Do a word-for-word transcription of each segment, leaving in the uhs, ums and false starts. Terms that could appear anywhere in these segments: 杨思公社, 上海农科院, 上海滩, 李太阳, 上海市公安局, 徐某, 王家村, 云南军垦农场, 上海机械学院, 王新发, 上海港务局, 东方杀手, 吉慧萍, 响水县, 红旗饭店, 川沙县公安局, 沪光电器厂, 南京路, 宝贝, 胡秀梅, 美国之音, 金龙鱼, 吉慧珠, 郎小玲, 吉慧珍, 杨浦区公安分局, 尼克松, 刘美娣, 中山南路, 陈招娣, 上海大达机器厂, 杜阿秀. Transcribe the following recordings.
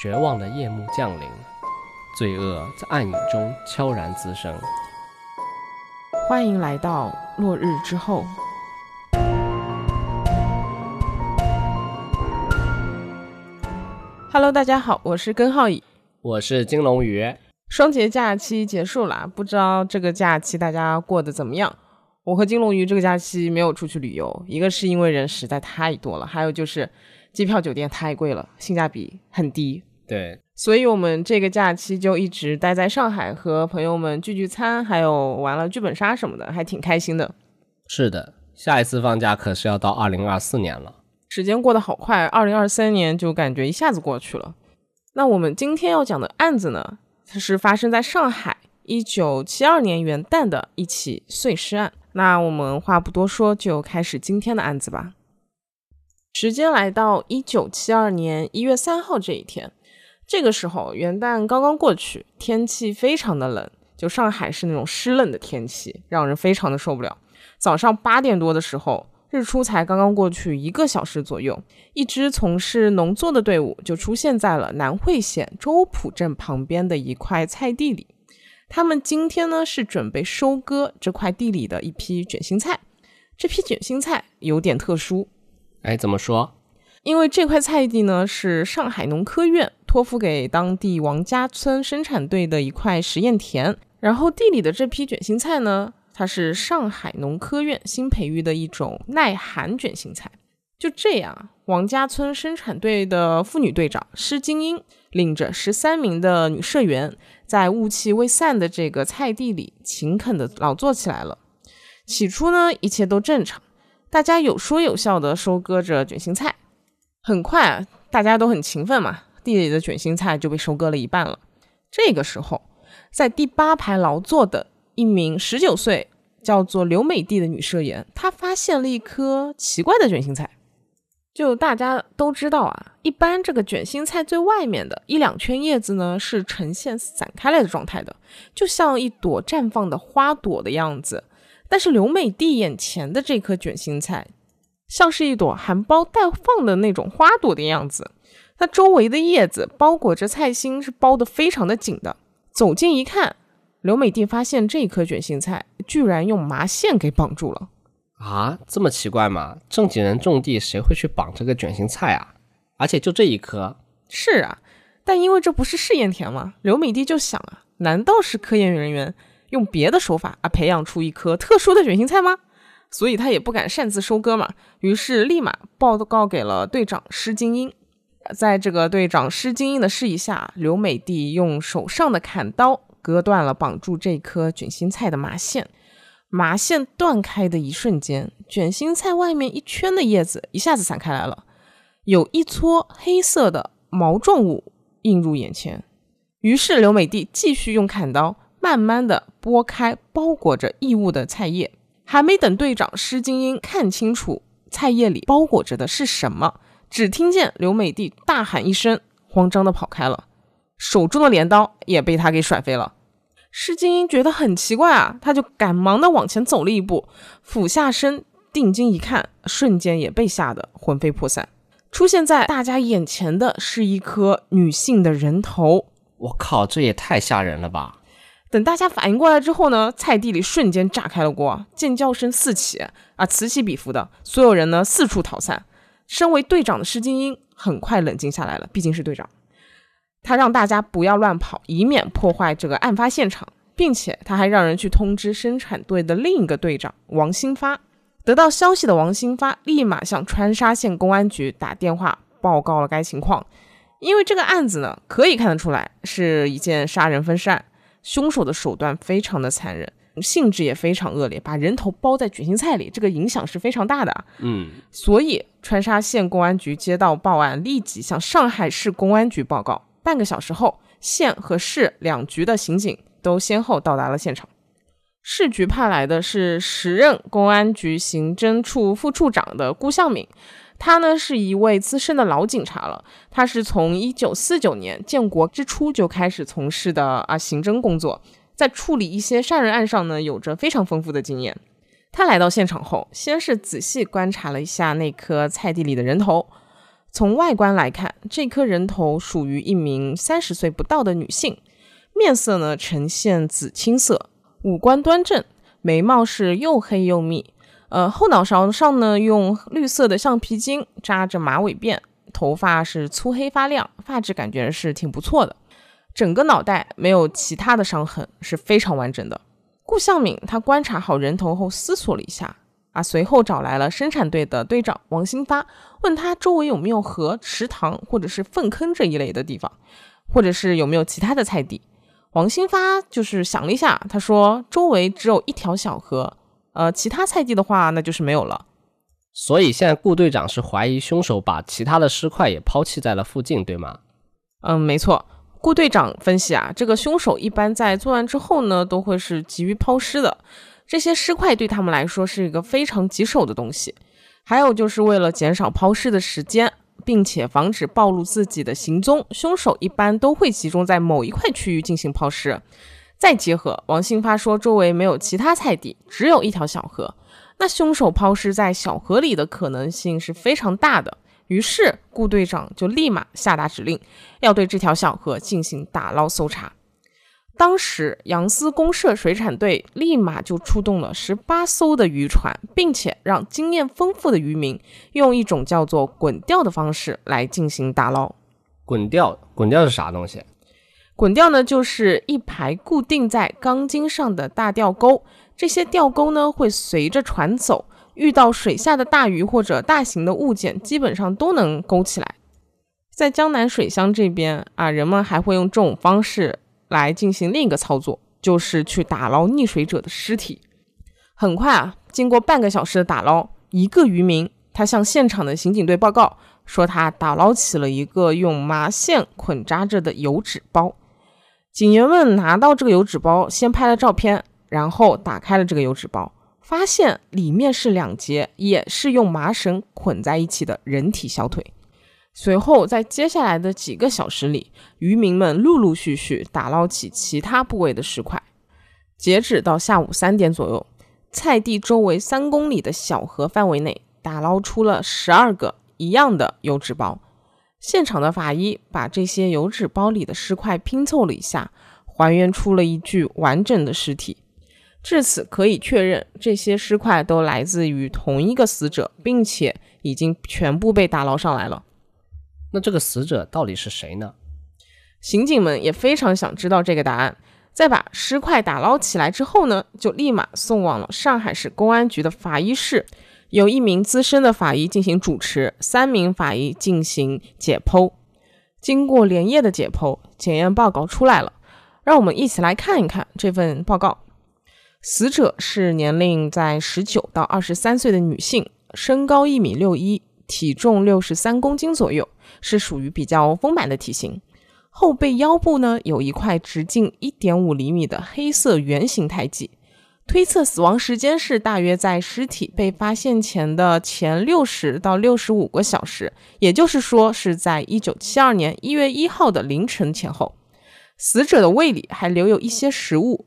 绝望的夜幕降临，罪恶在暗影中悄然滋生。欢迎来到落日之后。Hello， 大家好，我是根浩乙，我是金龙鱼。双节假期结束了，不知道这个假期大家过得怎么样？我和金龙鱼这个假期没有出去旅游，一个是因为人实在太多了，还有就是机票酒店太贵了，性价比很低。对，所以我们这个假期就一直待在上海，和朋友们聚聚餐，还有玩了剧本杀什么的，还挺开心的。是的，下一次放假可是要到二零二四年了。时间过得好快，二零二三年就感觉一下子过去了。那我们今天要讲的案子呢，它是发生在上海一九七二年元旦的一起碎尸案。那我们话不多说，就开始今天的案子吧。时间来到一九七二年一月三号这一天，这个时候元旦刚刚过去，天气非常的冷，就上海是那种湿冷的天气，让人非常的受不了。早上八点多的时候，日出才刚刚过去一个小时左右，一支从事农作的队伍就出现在了南汇县周浦镇旁边的一块菜地里。他们今天呢是准备收割这块地里的一批卷心菜。这批卷心菜有点特殊。哎，怎么说？因为这块菜地呢是上海农科院托付给当地王家村生产队的一块实验田，然后地里的这批卷心菜呢，它是上海农科院新培育的一种耐寒卷心菜。就这样，王家村生产队的妇女队长施金英领着十三名的女社员，在雾气未散的这个菜地里勤恳地劳作起来了。起初呢，一切都正常，大家有说有笑地收割着卷心菜。很快啊，大家都很勤奋嘛，地里的卷心菜就被收割了一半了。这个时候，在第八排劳作的一名十九岁叫做刘美娣的女社员，她发现了一颗奇怪的卷心菜。就大家都知道啊，一般这个卷心菜最外面的一两圈叶子呢是呈现散开来的状态的，就像一朵绽放的花朵的样子。但是刘美娣眼前的这颗卷心菜像是一朵含苞待放的那种花朵的样子，它周围的叶子包裹着菜心，是包得非常的紧的。走近一看，刘美娣发现这颗卷心菜居然用麻线给绑住了。啊，这么奇怪吗？正经人种地谁会去绑这个卷心菜啊？而且就这一颗。是啊，但因为这不是试验田嘛，刘美娣就想啊，难道是科研人员用别的手法啊培养出一颗特殊的卷心菜吗？所以他也不敢擅自收割嘛，于是立马报告给了队长施金英。在这个队长施金英的示意下，刘美娣用手上的砍刀割断了绑住这颗卷心菜的麻线。麻线断开的一瞬间，卷心菜外面一圈的叶子一下子散开来了，有一撮黑色的毛状物映入眼前。于是刘美娣继续用砍刀慢慢的拨开包裹着异物的菜叶。还没等队长施金英看清楚菜叶里包裹着的是什么，只听见刘美娣大喊一声，慌张的跑开了，手中的镰刀也被他给甩飞了。施金英觉得很奇怪啊，他就赶忙的往前走了一步，俯下身定睛一看，瞬间也被吓得魂飞魄散。出现在大家眼前的是一颗女性的人头。我靠，这也太吓人了吧。等大家反应过来之后呢，菜地里瞬间炸开了锅，尖叫声四起啊，此起彼伏的，所有人呢四处逃散。身为队长的施金英很快冷静下来了，毕竟是队长。他让大家不要乱跑，以免破坏这个案发现场，并且他还让人去通知生产队的另一个队长王新发。得到消息的王新发立马向川沙县公安局打电话报告了该情况。因为这个案子呢，可以看得出来是一件杀人分尸案，凶手的手段非常的残忍，性质也非常恶劣，把人头包在卷心菜里，这个影响是非常大的。嗯，所以川沙县公安局接到报案，立即向上海市公安局报告。半个小时后，县和市两局的刑警都先后到达了现场。市局派来的是时任公安局刑侦处副处长的辜向敏，他呢是一位资深的老警察了，他是从一九四九年建国之初就开始从事的啊刑侦工作，在处理一些杀人案上呢有着非常丰富的经验。他来到现场后，先是仔细观察了一下那颗菜地里的人头，从外观来看，这颗人头属于一名三十岁不到的女性，面色呢呈现紫青色，五官端正，眉毛是又黑又密，呃，后脑勺上呢用绿色的橡皮筋扎着马尾辫，头发是粗黑发亮，发质感觉是挺不错的。整个脑袋没有其他的伤痕，是非常完整的。顾向敏他观察好人头后思索了一下啊，随后找来了生产队的队长王新发，问他周围有没有河、池塘或者是粪坑这一类的地方，或者是有没有其他的菜地。王新发就是想了一下，他说周围只有一条小河，呃，其他菜地的话那就是没有了。所以现在顾队长是怀疑凶手把其他的尸块也抛弃在了附近，对吗？嗯，没错。顾队长分析啊，这个凶手一般在作案之后呢，都会是急于抛尸的。这些尸块对他们来说是一个非常棘手的东西。还有就是为了减少抛尸的时间，并且防止暴露自己的行踪，凶手一般都会集中在某一块区域进行抛尸。再结合王信发说周围没有其他菜地，只有一条小河，那凶手抛尸在小河里的可能性是非常大的。于是顾队长就立马下达指令，要对这条小河进行打捞搜查。当时杨思公社水产队立马就出动了十八艘的渔船，并且让经验丰富的渔民用一种叫做滚钓的方式来进行打捞。滚钓，滚钓是啥东西？滚钓呢，就是一排固定在钢筋上的大钓钩，这些钓钩呢会随着船走，遇到水下的大鱼或者大型的物件，基本上都能勾起来。在江南水乡这边啊，人们还会用这种方式来进行另一个操作，就是去打捞溺水者的尸体。很快啊，经过半个小时的打捞，一个渔民他向现场的刑警队报告说，他打捞起了一个用麻线捆扎着的油纸包。警员们拿到这个油纸包，先拍了照片，然后打开了这个油纸包，发现里面是两节也是用麻绳捆在一起的人体小腿。随后在接下来的几个小时里，渔民们陆陆续续打捞起其他部位的尸块。截止到下午三点左右，菜地周围三公里的小河范围内打捞出了十二个一样的油纸包。现场的法医把这些油纸包里的尸块拼凑了一下，还原出了一具完整的尸体。至此可以确认，这些尸块都来自于同一个死者，并且已经全部被打捞上来了。那这个死者到底是谁呢？刑警们也非常想知道这个答案。在把尸块打捞起来之后呢，就立马送往了上海市公安局的法医室，由一名资深的法医进行主持，三名法医进行解剖。经过连夜的解剖，检验报告出来了，让我们一起来看一看这份报告。死者是年龄在十九到二十三岁的女性，身高一米六一，体重六十三公斤左右，是属于比较丰满的体型。后背腰部呢有一块直径 一点五 厘米的黑色圆形胎记，推测死亡时间是大约在尸体被发现前的前六十到六十五个小时，也就是说是在一九七二年一月一号的凌晨前后。死者的胃里还留有一些食物，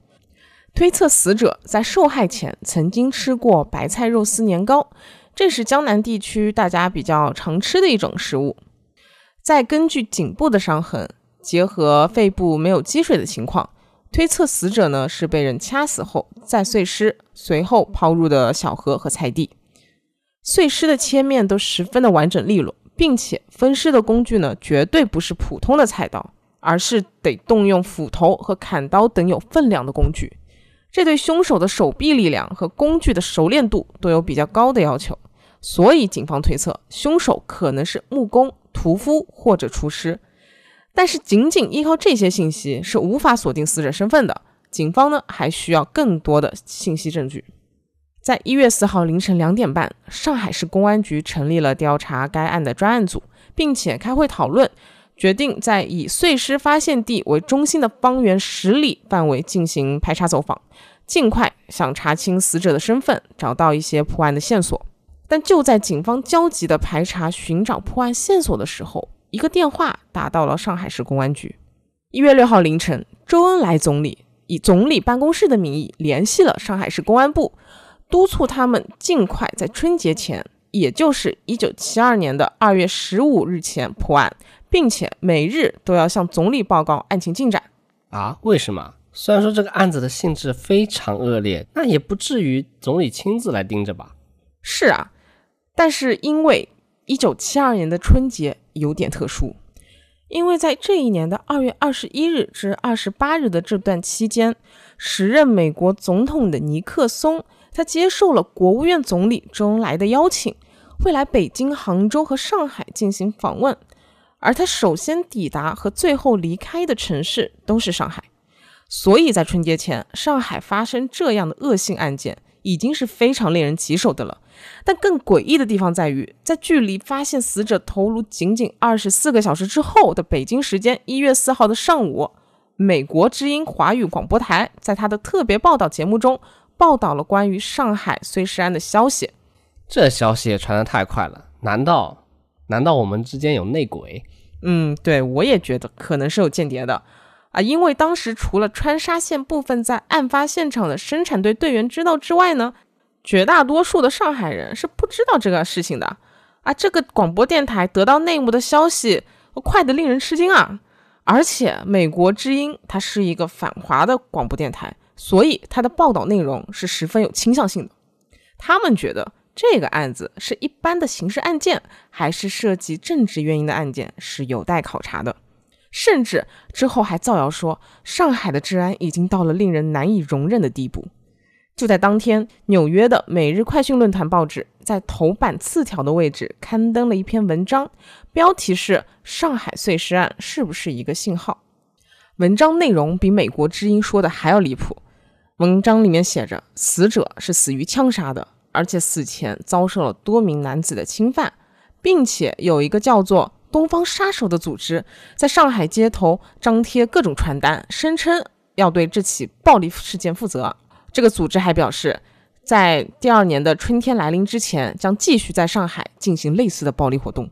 推测死者在受害前曾经吃过白菜肉丝年糕，这是江南地区大家比较常吃的一种食物。再根据颈部的伤痕，结合肺部没有积水的情况，推测死者呢是被人掐死后再碎尸，随后抛入的小河和菜地。碎尸的切面都十分的完整利落，并且分尸的工具呢绝对不是普通的菜刀，而是得动用斧头和砍刀等有分量的工具。这对凶手的手臂力量和工具的熟练度都有比较高的要求，所以警方推测凶手可能是木工、屠夫或者厨师。但是仅仅依靠这些信息是无法锁定死者身份的，警方呢还需要更多的信息证据。在一月四号凌晨两点半，上海市公安局成立了调查该案的专案组，并且开会讨论，决定在以碎尸发现地为中心的方圆十里范围进行排查走访，尽快想查清死者的身份，找到一些破案的线索。但就在警方焦急的排查寻找破案线索的时候，一个电话打到了上海市公安局。一月六号凌晨，周恩来总理以总理办公室的名义联系了上海市公安部，督促他们尽快在春节前也就是一九七二年的二月十五日前破案，并且每日都要向总理报告案情进展。啊，为什么？虽然说这个案子的性质非常恶劣，那也不至于总理亲自来盯着吧？是啊，但是因为一九七二年的春节有点特殊，因为在这一年的二月二十一日至二十八日的这段期间，时任美国总统的尼克松他接受了国务院总理周恩来的邀请，会来北京、杭州和上海进行访问，而他首先抵达和最后离开的城市都是上海。所以在春节前，上海发生这样的恶性案件已经是非常令人棘手的了。但更诡异的地方在于，在距离发现死者头颅仅仅二十四个小时之后的北京时间一月四号的上午，美国之音华语广播台在他的特别报道节目中报道了关于上海碎尸案的消息。这消息也传得太快了，难道难道我们之间有内鬼？嗯，对，我也觉得可能是有间谍的啊，因为当时除了川沙县部分在案发现场的生产队队员知道之外呢，绝大多数的上海人是不知道这个事情的啊。这个广播电台得到内幕的消息快得令人吃惊啊！而且美国之音它是一个反华的广播电台，所以它的报道内容是十分有倾向性的。他们觉得这个案子是一般的刑事案件还是涉及政治原因的案件是有待考察的，甚至之后还造谣说上海的治安已经到了令人难以容忍的地步。就在当天，纽约的每日快讯论坛报纸在头版次条的位置刊登了一篇文章，标题是上海碎尸案是不是一个信号。文章内容比美国之音说的还要离谱，文章里面写着死者是死于枪杀的，而且死前遭受了多名男子的侵犯，并且有一个叫做东方杀手的组织在上海街头张贴各种传单，声称要对这起暴力事件负责。这个组织还表示，在第二年的春天来临之前将继续在上海进行类似的暴力活动。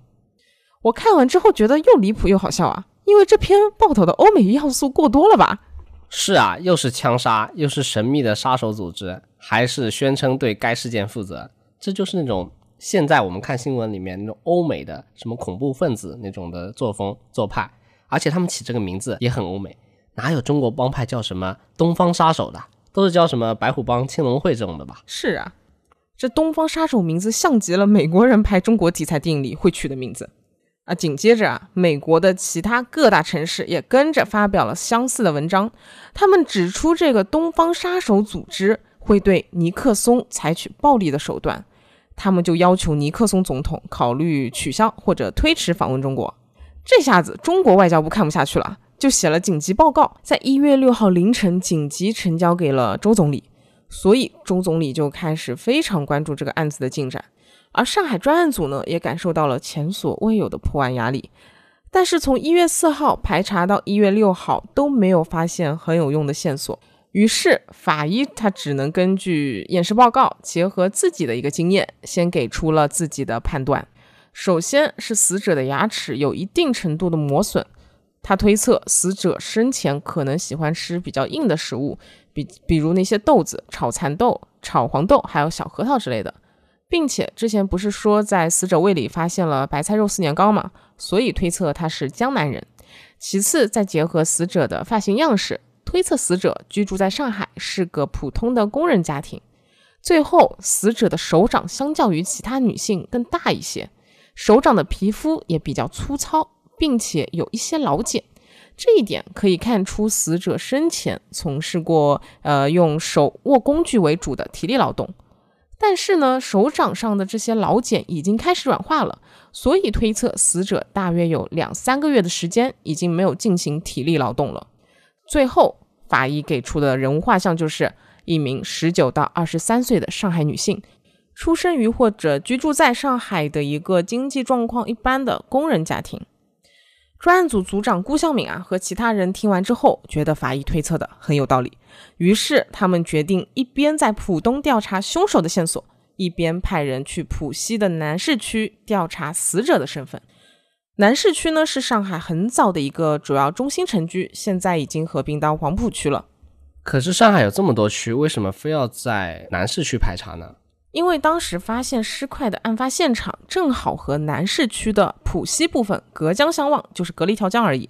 我看完之后觉得又离谱又好笑啊，因为这篇报道的欧美要素过多了吧？是啊，又是枪杀，又是神秘的杀手组织，还是宣称对该事件负责，这就是那种现在我们看新闻里面那种欧美的什么恐怖分子那种的作风做派。而且他们起这个名字也很欧美，哪有中国帮派叫什么东方杀手的，都是叫什么白虎帮、青龙会这种的吧？是啊，这东方杀手名字像极了美国人拍中国题材电影里会取的名字啊。紧接着啊，美国的其他各大城市也跟着发表了相似的文章，他们指出这个东方杀手组织会对尼克松采取暴力的手段，他们就要求尼克松总统考虑取消或者推迟访问中国。这下子中国外交部看不下去了，就写了紧急报告，在一月六号凌晨紧急呈交给了周总理。所以周总理就开始非常关注这个案子的进展，而上海专案组呢也感受到了前所未有的破案压力。但是从一月四号排查到一月六号都没有发现很有用的线索，于是法医他只能根据验尸报告结合自己的一个经验先给出了自己的判断。首先是死者的牙齿有一定程度的磨损，他推测死者生前可能喜欢吃比较硬的食物， 比, 比如那些豆子、炒蚕豆、炒黄豆还有小核桃之类的，并且之前不是说在死者胃里发现了白菜肉四年糕嘛，所以推测他是江南人。其次再结合死者的发型样式，推测死者居住在上海，是个普通的工人家庭。最后死者的手掌相较于其他女性更大一些，手掌的皮肤也比较粗糙，并且有一些老茧，这一点可以看出死者生前从事过呃用手握工具为主的体力劳动。但是呢，手掌上的这些老茧已经开始软化了，所以推测死者大约有两三个月的时间已经没有进行体力劳动了。最后法医给出的人物画像就是一名十九到二十三岁的上海女性，出生于或者居住在上海的一个经济状况一般的工人家庭。专案组组长辜孝敏啊和其他人听完之后觉得法医推测的很有道理，于是他们决定一边在浦东调查凶手的线索，一边派人去浦西的南市区调查死者的身份。南市区呢是上海很早的一个主要中心城区，现在已经合并到黄浦区了。可是上海有这么多区，为什么非要在南市区排查呢？因为当时发现尸块的案发现场正好和南市区的浦西部分隔江相望，就是隔了一条江而已。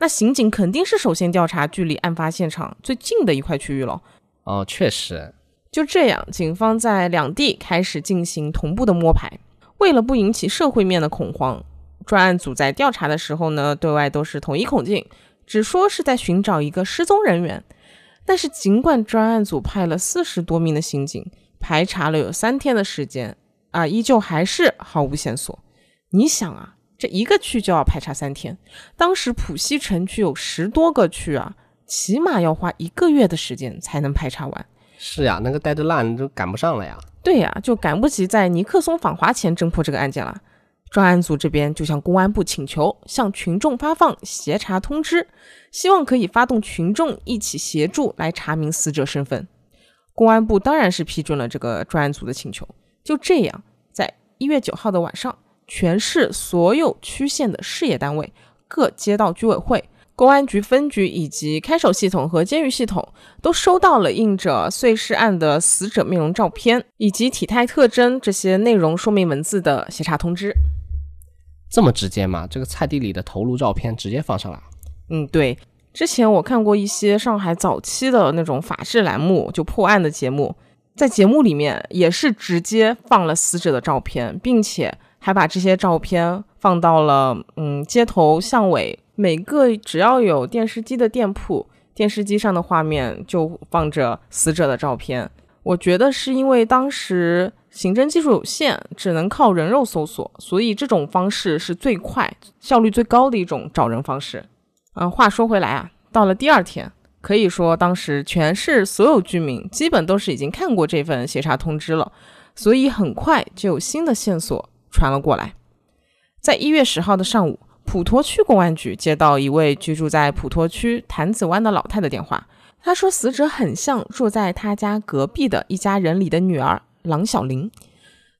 那刑警肯定是首先调查距离案发现场最近的一块区域了。哦，确实。就这样，警方在两地开始进行同步的摸排。为了不引起社会面的恐慌，专案组在调查的时候呢，对外都是统一口径，只说是在寻找一个失踪人员。但是尽管专案组派了四十多名的刑警，排查了有三天的时间啊，依旧还是毫无线索。你想啊，这一个区就要排查三天，当时浦西城区有十多个区啊，起码要花一个月的时间才能排查完。是呀、啊，那个deadline就赶不上了呀。对呀、啊，就赶不及在尼克松访华前侦破这个案件了。专案组这边就向公安部请求，向群众发放协查通知，希望可以发动群众一起协助来查明死者身份。公安部当然是批准了这个专案组的请求。就这样，在一月九号的晚上，全市所有区县的事业单位、各街道居委会、公安局分局以及看守系统和监狱系统都收到了印着碎尸案的死者面容照片以及体态特征这些内容说明文字的协查通知。这么直接吗？这个菜地里的头颅照片直接放上来？嗯，对。之前我看过一些上海早期的那种法制栏目，就破案的节目，在节目里面也是直接放了死者的照片，并且还把这些照片放到了嗯街头巷尾，每个只要有电视机的店铺，电视机上的画面就放着死者的照片。我觉得是因为当时刑侦技术有限，只能靠人肉搜索，所以这种方式是最快、效率最高的一种找人方式。嗯，话说回来啊，到了第二天，可以说当时全市所有居民基本都是已经看过这份协查通知了，所以很快就有新的线索传了过来。在一月十号的上午，普陀区公安局接到一位居住在普陀区潭子湾的老太的电话，她说死者很像住在她家隔壁的一家人里的女儿郎小玲。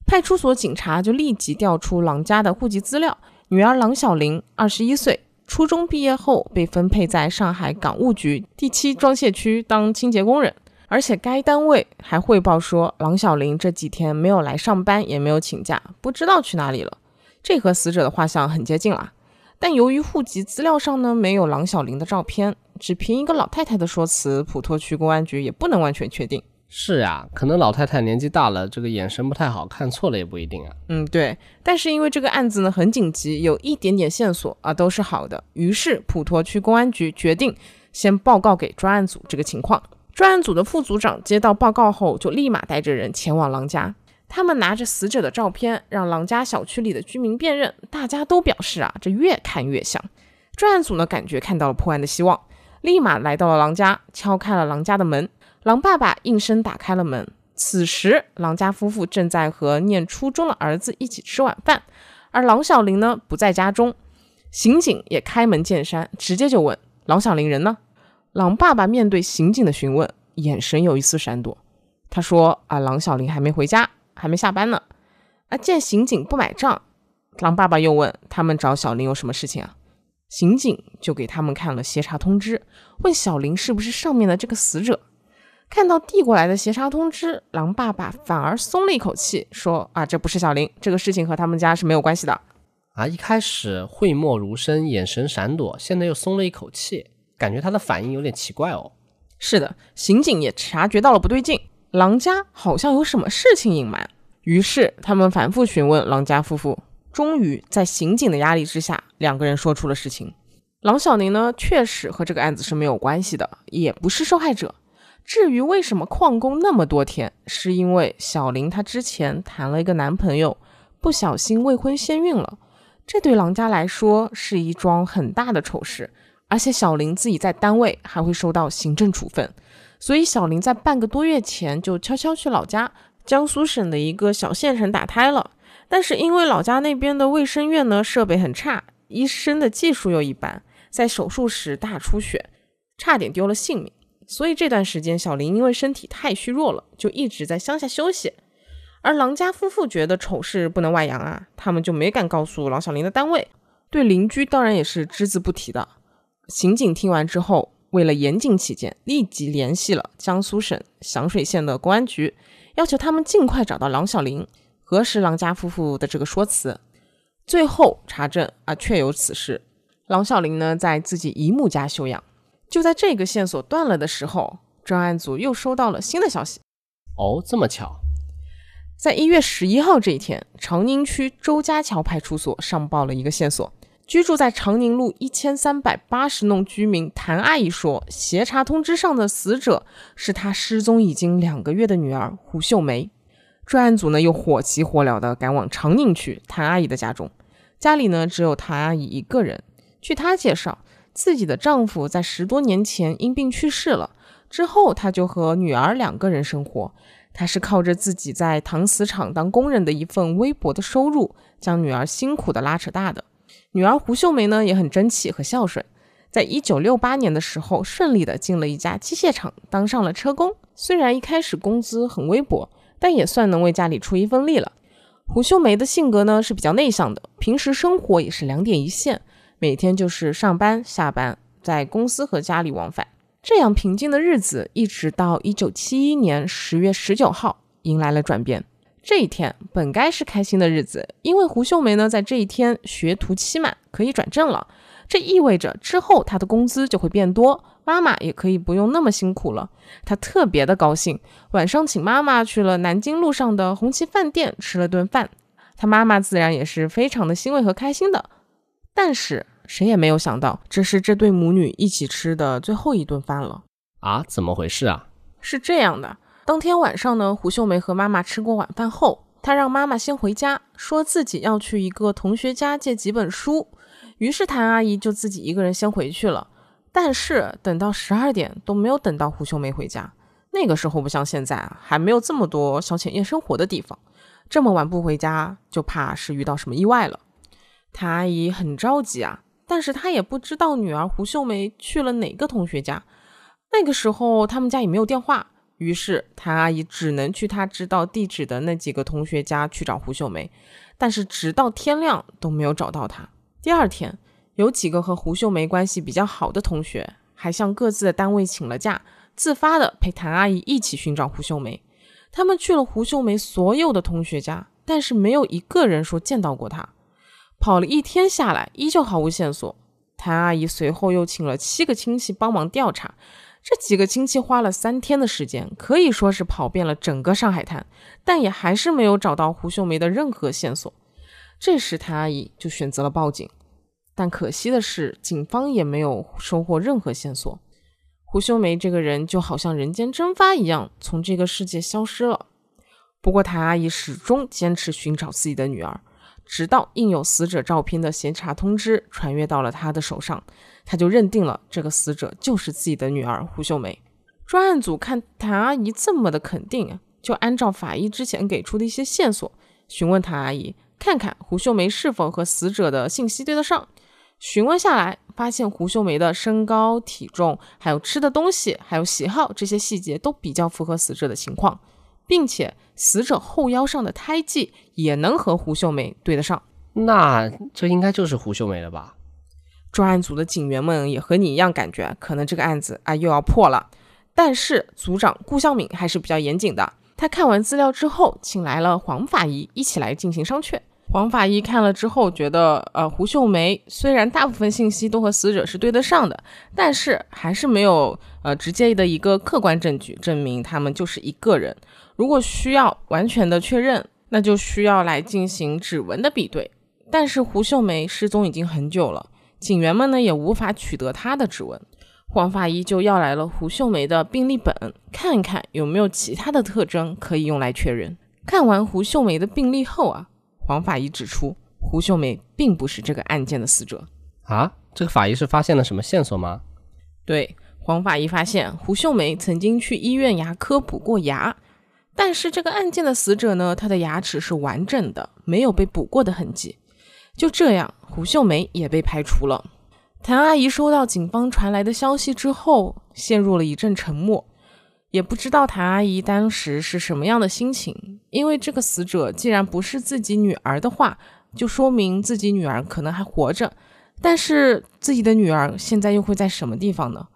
派出所警察就立即调出郎家的户籍资料，女儿郎小玲二十一岁，初中毕业后被分配在上海港务局第七装卸区当清洁工人，而且该单位还汇报说郎小玲这几天没有来上班，也没有请假，不知道去哪里了。这和死者的画像很接近了，但由于户籍资料上呢没有郎小玲的照片，只凭一个老太太的说辞，普陀区公安局也不能完全确定。是啊，可能老太太年纪大了，这个眼神不太好，看错了也不一定啊。嗯，对。但是因为这个案子呢很紧急，有一点点线索啊都是好的，于是普陀区公安局决定先报告给专案组这个情况。专案组的副组长接到报告后，就立马带着人前往郎家。他们拿着死者的照片让郎家小区里的居民辨认，大家都表示啊，这越看越像。专案组呢感觉看到了破案的希望，立马来到了郎家，敲开了郎家的门。郎爸爸应声打开了门，此时郎家夫妇正在和念初中的儿子一起吃晚饭，而郎小玲呢不在家中。刑警也开门见山，直接就问郎小玲人呢？郎爸爸面对刑警的询问，眼神有一丝闪躲，他说啊，郎小玲还没回家，还没下班呢。啊，见刑警不买账，郎爸爸又问他们找小玲有什么事情啊？刑警就给他们看了协查通知，问小玲是不是上面的这个死者。看到递过来的协查通知，郎爸爸反而松了一口气，说啊，这不是小玲，这个事情和他们家是没有关系的。啊，一开始讳莫如深，眼神闪躲，现在又松了一口气，感觉他的反应有点奇怪哦。是的，刑警也察觉到了不对劲，郎家好像有什么事情隐瞒，于是他们反复询问郎家夫妇，终于在刑警的压力之下，两个人说出了实情。郎小宁呢，确实和这个案子是没有关系的，也不是受害者。至于为什么旷工那么多天，是因为小玲她之前谈了一个男朋友，不小心未婚先孕了，这对郎家来说是一桩很大的丑事，而且小玲自己在单位还会受到行政处分。所以小玲在半个多月前就悄悄去老家江苏省的一个小县城打胎了，但是因为老家那边的卫生院呢设备很差，医生的技术又一般，在手术时大出血，差点丢了性命。所以这段时间小玲因为身体太虚弱了，就一直在乡下休息。而郎家夫妇觉得丑事不能外扬啊，他们就没敢告诉郎小玲的单位，对邻居当然也是只字不提的。刑警听完之后，为了严谨起见，立即联系了江苏省响水县的公安局，要求他们尽快找到郎小林，核实郎家夫妇的这个说辞。最后查证啊，确有此事。郎小林呢，在自己姨母家休养。就在这个线索断了的时候，专案组又收到了新的消息。哦，这么巧。在一月十一号这一天，长宁区周家桥派出所上报了一个线索，居住在长宁路一千三百八十弄居民谭阿姨说，协查通知上的死者是她失踪已经两个月的女儿胡秀梅。专案组呢又火急火燎地赶往长宁区谭阿姨的家中，家里呢只有谭阿姨一个人。据她介绍，自己的丈夫在十多年前因病去世了，之后她就和女儿两个人生活。她是靠着自己在搪瓷厂当工人的一份微薄的收入，将女儿辛苦的拉扯大的。女儿胡秀梅呢也很争气和孝顺，在一九六八年的时候顺利的进了一家机械厂，当上了车工。虽然一开始工资很微薄，但也算能为家里出一份力了。胡秀梅的性格呢是比较内向的，平时生活也是两点一线，每天就是上班下班，在公司和家里往返。这样平静的日子一直到一九七一年十月十九号迎来了转变。这一天本该是开心的日子，因为胡秀梅呢在这一天学徒期满，可以转正了。这意味着之后她的工资就会变多，妈妈也可以不用那么辛苦了。她特别的高兴，晚上请妈妈去了南京路上的红旗饭店吃了顿饭。她妈妈自然也是非常的欣慰和开心的。但是谁也没有想到，这是这对母女一起吃的最后一顿饭了。啊，怎么回事啊？是这样的，当天晚上呢，胡秀梅和妈妈吃过晚饭后，她让妈妈先回家，说自己要去一个同学家借几本书。于是谭阿姨就自己一个人先回去了。但是等到十二点都没有等到胡秀梅回家。那个时候不像现在啊，还没有这么多消遣夜生活的地方，这么晚不回家就怕是遇到什么意外了。谭阿姨很着急啊，但是她也不知道女儿胡秀梅去了哪个同学家。那个时候他们家也没有电话，于是谭阿姨只能去她知道地址的那几个同学家去找胡秀梅，但是直到天亮都没有找到她。第二天，有几个和胡秀梅关系比较好的同学还向各自的单位请了假，自发的陪谭阿姨一起寻找胡秀梅。他们去了胡秀梅所有的同学家，但是没有一个人说见到过她。跑了一天下来，依旧毫无线索。谭阿姨随后又请了七个亲戚帮忙调查，这几个亲戚花了三天的时间，可以说是跑遍了整个上海滩，但也还是没有找到胡秀梅的任何线索。这时谭阿姨就选择了报警，但可惜的是警方也没有收获任何线索。胡秀梅这个人就好像人间蒸发一样，从这个世界消失了。不过谭阿姨始终坚持寻找自己的女儿，直到印有死者照片的协查通知传阅到了她的手上，她就认定了这个死者就是自己的女儿胡秀梅。专案组看谭阿姨这么的肯定，就按照法医之前给出的一些线索，询问谭阿姨，看看胡秀梅是否和死者的信息对得上。询问下来，发现胡秀梅的身高、体重，还有吃的东西，还有喜好，这些细节都比较符合死者的情况，并且死者后腰上的胎记也能和胡秀梅对得上。那这应该就是胡秀梅了吧？专案组的警员们也和你一样感觉，可能这个案子啊又要破了。但是组长顾向敏还是比较严谨的，他看完资料之后，请来了黄法医一起来进行商榷。黄法医看了之后觉得，呃，胡秀梅虽然大部分信息都和死者是对得上的，但是还是没有呃直接的一个客观证据证明他们就是一个人。如果需要完全的确认，那就需要来进行指纹的比对。但是胡秀梅失踪已经很久了，警员们呢也无法取得她的指纹。黄法医就要来了胡秀梅的病历本，看一看有没有其他的特征可以用来确认。看完胡秀梅的病历后啊，黄法医指出，胡秀梅并不是这个案件的死者。啊，这个法医是发现了什么线索吗？对，黄法医发现胡秀梅曾经去医院牙科补过牙，但是这个案件的死者呢，她的牙齿是完整的，没有被补过的痕迹。就这样，胡秀梅也被排除了。谭阿姨收到警方传来的消息之后，陷入了一阵沉默。也不知道谭阿姨当时是什么样的心情，因为这个死者既然不是自己女儿的话，就说明自己女儿可能还活着，但是自己的女儿现在又会在什么地方呢？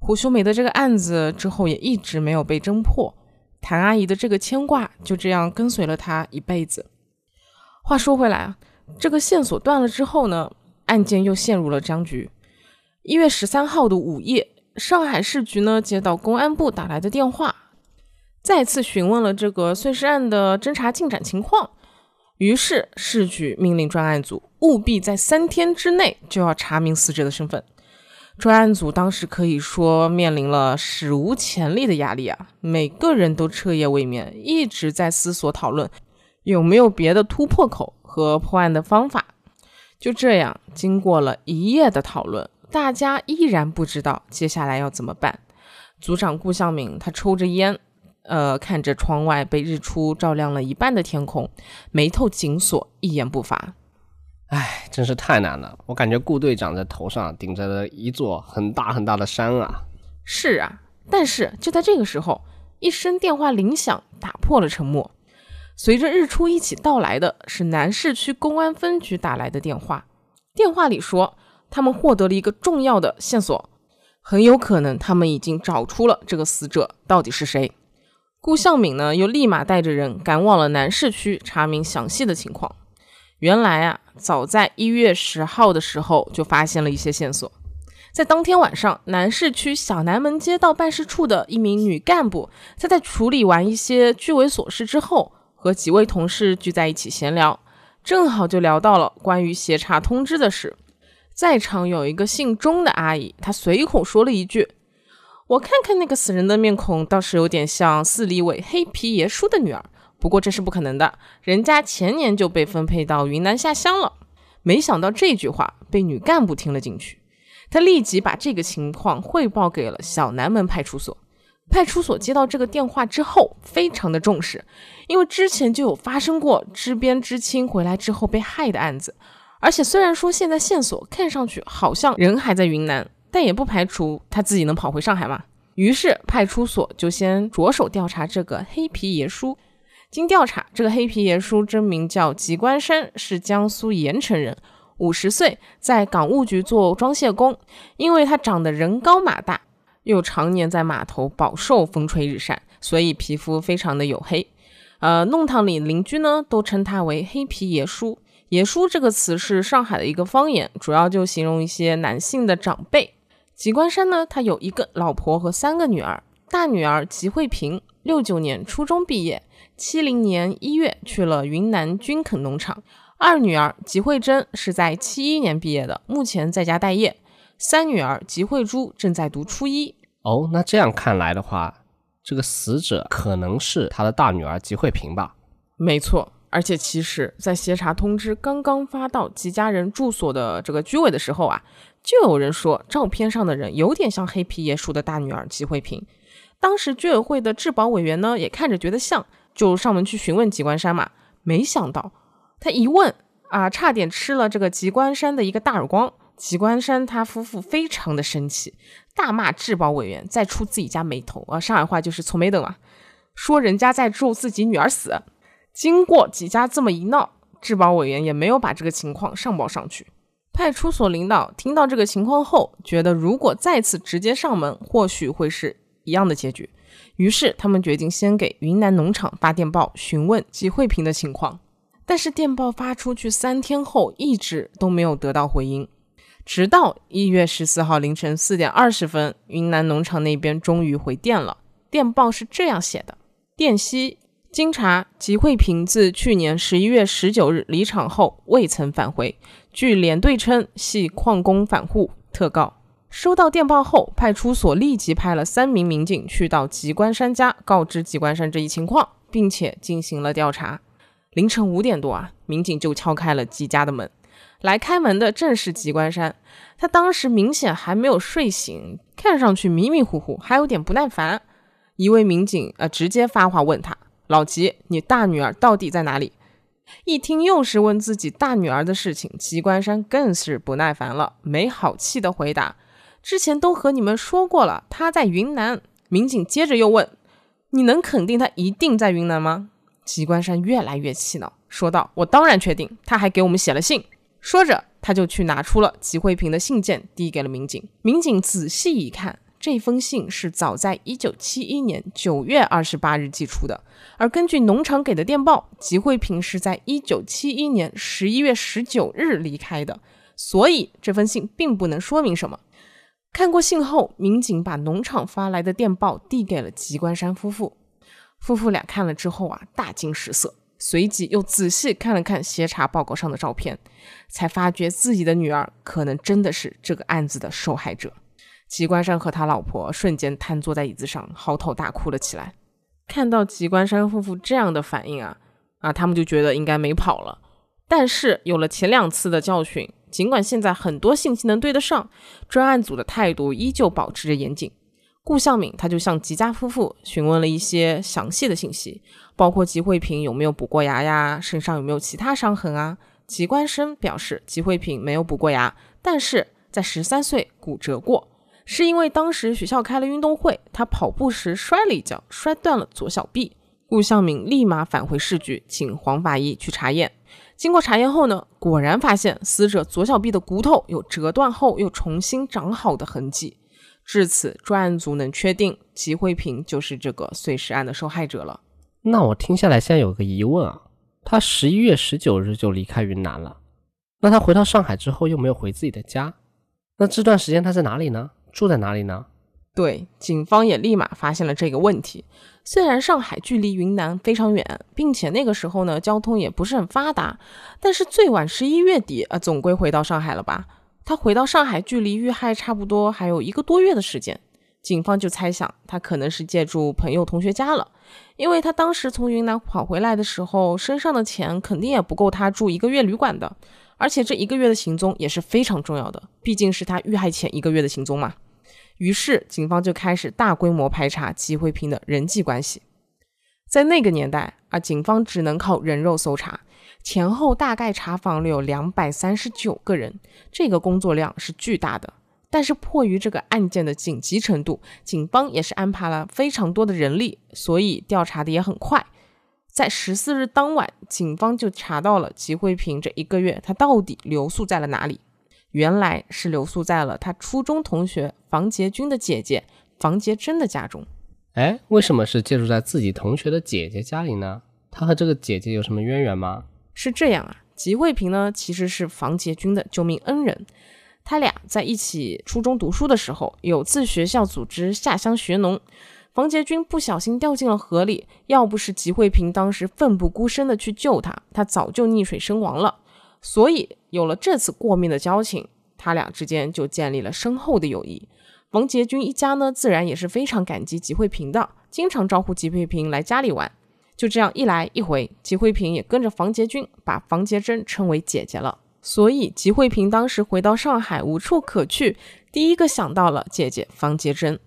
胡秀梅的这个案子之后也一直没有被侦破，谭阿姨的这个牵挂就这样跟随了她一辈子。话说回来啊，这个线索断了之后呢，案件又陷入了僵局。一月十三号的午夜，上海市局呢接到公安部打来的电话，再次询问了这个碎尸案的侦查进展情况。于是市局命令专案组务必在三天之内就要查明死者的身份。专案组当时可以说面临了史无前例的压力啊，每个人都彻夜未眠，一直在思索讨论有没有别的突破口和破案的方法。就这样，经过了一夜的讨论，大家依然不知道接下来要怎么办。组长顾向敏他抽着烟，呃，看着窗外被日出照亮了一半的天空，眉头紧锁，一言不发。哎，真是太难了，我感觉顾队长在头上顶着一座很大很大的山啊。是啊，但是就在这个时候，一声电话铃响打破了沉默。随着日出一起到来的是南市区公安分局打来的电话。电话里说，他们获得了一个重要的线索，很有可能他们已经找出了这个死者到底是谁。顾向敏呢，又立马带着人赶往了南市区查明详细的情况。原来啊，早在一月十号的时候就发现了一些线索。在当天晚上，南市区小南门街道办事处的一名女干部，她在处理完一些居委琐事之后，和几位同事聚在一起闲聊，正好就聊到了关于协查通知的事。在场有一个姓钟的阿姨，她随口说了一句，我看看那个死人的面孔倒是有点像四里尾黑皮爷叔的女儿，不过这是不可能的，人家前年就被分配到云南下乡了。没想到这句话被女干部听了进去，她立即把这个情况汇报给了小南门派出所。派出所接到这个电话之后非常的重视，因为之前就有发生过知边知青回来之后被害的案子，而且虽然说现在线索看上去好像人还在云南，但也不排除他自己能跑回上海嘛。于是派出所就先着手调查这个黑皮爷叔。经调查，这个黑皮爷叔真名叫吉官山，是江苏盐城人，五十岁，在港务局做装卸工。因为他长得人高马大，又常年在码头饱受风吹日晒，所以皮肤非常的黝黑。呃，弄堂里邻居呢都称他为黑皮爷叔。爷叔这个词是上海的一个方言，主要就形容一些男性的长辈。吉官山呢，他有一个老婆和三个女儿，大女儿吉慧萍六九年初中毕业，七零年一月去了云南军垦农场。二女儿吉慧珍是在七一年毕业的，目前在家待业。三女儿吉慧珠正在读初一。哦，那这样看来的话，这个死者可能是他的大女儿吉慧萍吧？没错，而且其实在协查通知刚刚发到吉家人住所的这个居委的时候啊，就有人说照片上的人有点像黑皮爷叔的大女儿吉慧萍。当时居委会的治保委员呢也看着觉得像，就上门去询问吉官山嘛。没想到他一问啊，差点吃了这个吉官山的一个大耳光。吉官山他夫妇非常的生气，大骂治保委员在出自己家霉头啊，上海话就是臭霉头嘛，说人家在咒自己女儿死。经过几家这么一闹，治保委员也没有把这个情况上报上去。派出所领导听到这个情况后，觉得如果再次直接上门，或许会是一样的结局。于是他们决定先给云南农场发电报，询问吉慧萍的情况。但是电报发出去三天后，一直都没有得到回音。直到一月十四号凌晨四点二十分，云南农场那边终于回电了。电报是这样写的：电悉，经查，吉慧萍自去年十一月十九日离场后未曾返回，据连队称系矿工反沪，特告。收到电报后，派出所立即派了三名民警去到吉官山家，告知吉官山这一情况，并且进行了调查。凌晨五点多啊，民警就敲开了吉家的门。来开门的正是吉官山，他当时明显还没有睡醒，看上去迷迷糊糊，还有点不耐烦。一位民警呃直接发话问他：老吉，你大女儿到底在哪里？一听又是问自己大女儿的事情，吉官山更是不耐烦了，没好气的回答：之前都和你们说过了，她在云南。民警接着又问：你能肯定她一定在云南吗？吉官山越来越气恼，说道：我当然确定，她还给我们写了信。说着他就去拿出了吉慧萍的信件，递给了民警。民警仔细一看，这封信是早在一九七一年九月二十八日寄出的，而根据农场给的电报，吉惠平是在一九七一年十一月十九日离开的，所以这封信并不能说明什么。看过信后，民警把农场发来的电报递给了吉观山夫妇。夫妇俩看了之后啊，大惊失色，随即又仔细看了看协查报告上的照片，才发觉自己的女儿可能真的是这个案子的受害者。吉观山和他老婆瞬间瘫坐在椅子上，嚎啕大哭了起来。看到吉观山夫妇这样的反应啊，啊，他们就觉得应该没跑了。但是有了前两次的教训，尽管现在很多信息能对得上，专案组的态度依旧保持着严谨。顾向敏他就向吉家夫妇询问了一些详细的信息，包括吉惠平有没有补过牙呀，身上有没有其他伤痕啊。吉观山表示吉惠平没有补过牙，但是在十三岁骨折过，是因为当时学校开了运动会，他跑步时摔了一跤，摔断了左小臂。顾向敏立马返回市局，请黄法医去查验。经过查验后呢，果然发现死者左小臂的骨头有折断后又重新长好的痕迹。至此，专案组能确定吉惠平就是这个碎尸案的受害者了。那我听下来现在有个疑问啊，他十一月十九日就离开云南了，那他回到上海之后又没有回自己的家，那这段时间他在哪里呢？住在哪里呢？对，警方也立马发现了这个问题。虽然上海距离云南非常远，并且那个时候呢交通也不是很发达，但是最晚十一月底、啊、总归回到上海了吧。他回到上海距离遇害差不多还有一个多月的时间，警方就猜想他可能是借住朋友同学家了，因为他当时从云南跑回来的时候，身上的钱肯定也不够他住一个月旅馆的，而且这一个月的行踪也是非常重要的，毕竟是他遇害前一个月的行踪嘛。于是警方就开始大规模排查吉惠平的人际关系。在那个年代啊，警方只能靠人肉搜查，前后大概查访了有两百三十九个人，这个工作量是巨大的。但是迫于这个案件的紧急程度，警方也是安排了非常多的人力，所以调查的也很快。在十四日当晚，警方就查到了吉惠平这一个月他到底留宿在了哪里。原来是留宿在了他初中同学房洁君的姐姐房洁珍的家中。哎，为什么是借住在自己同学的姐姐家里呢？他和这个姐姐有什么渊源吗？是这样啊，吉惠平呢其实是房洁君的救命恩人，他俩在一起初中读书的时候，有次学校组织下乡学农，房洁君不小心掉进了河里，要不是吉惠平当时奋不顾身的去救他，他早就溺水身亡了。所以有了这次过命的交情，他俩之间就建立了深厚的友谊。王杰军一家呢，自然也是非常感激吉惠平的，经常招呼吉惠平来家里玩。就这样一来一回，吉惠平也跟着房洁君把房洁珍称为姐姐了。所以吉惠平当时回到上海无处可去，第一个想到了姐姐房洁珍。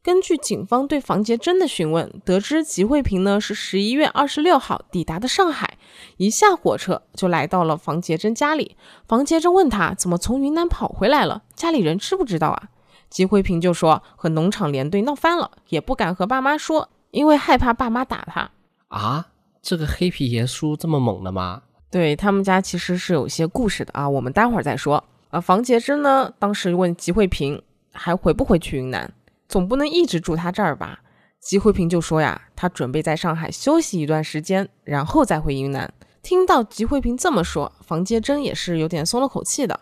根据警方对房洁珍的询问，得知吉惠平呢是十一月二十六号抵达的上海，一下火车就来到了房洁珍家里。房洁珍问他怎么从云南跑回来了，家里人知不知道啊？吉惠平就说和农场联队闹翻了，也不敢和爸妈说，因为害怕爸妈打他。啊，这个黑皮爷叔这么猛的吗？对，他们家其实是有些故事的啊，我们待会儿再说。啊，房洁珍呢，当时问吉惠平还回不回去云南，总不能一直住他这儿吧？吉惠平就说呀，他准备在上海休息一段时间，然后再回云南。听到吉惠平这么说，房洁珍也是有点松了口气的，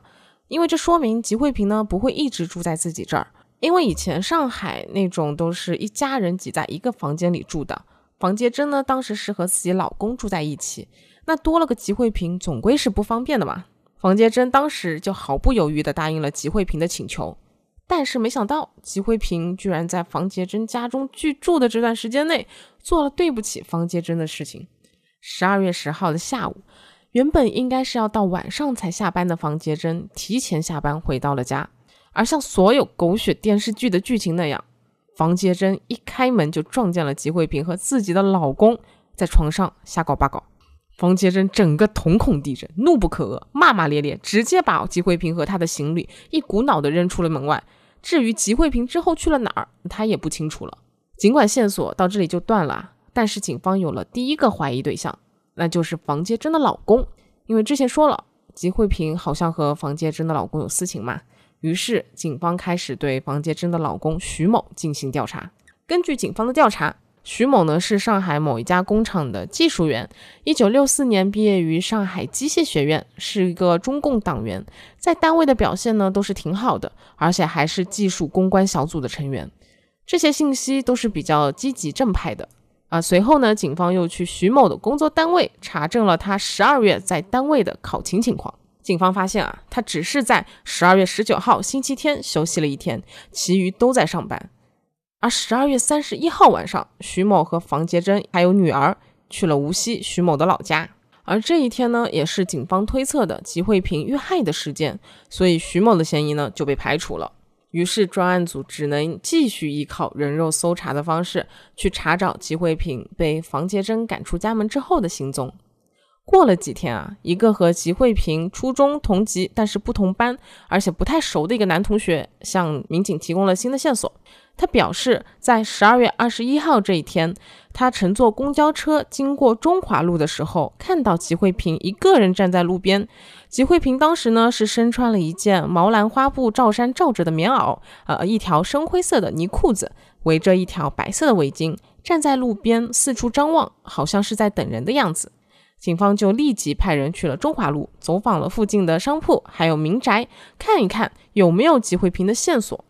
因为这说明吉惠平呢不会一直住在自己这儿。因为以前上海那种都是一家人挤在一个房间里住的，房洁珍呢当时是和自己老公住在一起，那多了个吉惠平总归是不方便的嘛。房洁珍当时就毫不犹豫地答应了吉惠平的请求。但是没想到吉惠平居然在房洁珍家中居住的这段时间内做了对不起房洁珍的事情。十二月十号的下午，原本应该是要到晚上才下班的房洁珍提前下班回到了家，而像所有狗血电视剧的剧情那样，房洁珍一开门就撞见了吉惠平和自己的老公在床上瞎搞八搞。房洁珍整个瞳孔地震，怒不可遏，骂骂咧咧，直接把吉惠平和他的行李一股脑的扔出了门外。至于吉惠平之后去了哪儿，他也不清楚了。尽管线索到这里就断了，但是警方有了第一个怀疑对象，那就是房洁珍的老公。因为之前说了，吉惠平好像和房洁珍的老公有私情嘛，于是警方开始对房洁珍的老公徐某进行调查。根据警方的调查，徐某呢是上海某一家工厂的技术员，一九六四年毕业于上海机械学院，是一个中共党员，在单位的表现呢都是挺好的，而且还是技术攻关小组的成员。这些信息都是比较积极正派的。啊，随后呢，警方又去徐某的工作单位查证了他十二月在单位的考勤情况。警方发现啊，他只是在十二月十九号星期天休息了一天，其余都在上班。而十二月三十一号晚上，徐某和房洁珍还有女儿去了无锡徐某的老家。而这一天呢，也是警方推测的吉慧萍遇害的时间，所以徐某的嫌疑呢就被排除了。于是专案组只能继续依靠人肉搜查的方式去查找吉慧萍被房洁珍赶出家门之后的行踪。过了几天啊，一个和吉慧萍初中同级但是不同班，而且不太熟的一个男同学向民警提供了新的线索。他表示，在十二月二十一号这一天，他乘坐公交车经过中华路的时候，看到吉慧萍一个人站在路边。吉慧萍当时呢是身穿了一件毛蓝花布罩衫罩着的棉袄，呃，一条深灰色的呢裤子，围着一条白色的围巾，站在路边四处张望，好像是在等人的样子。警方就立即派人去了中华路，走访了附近的商铺还有民宅，看一看有没有吉慧萍的线索。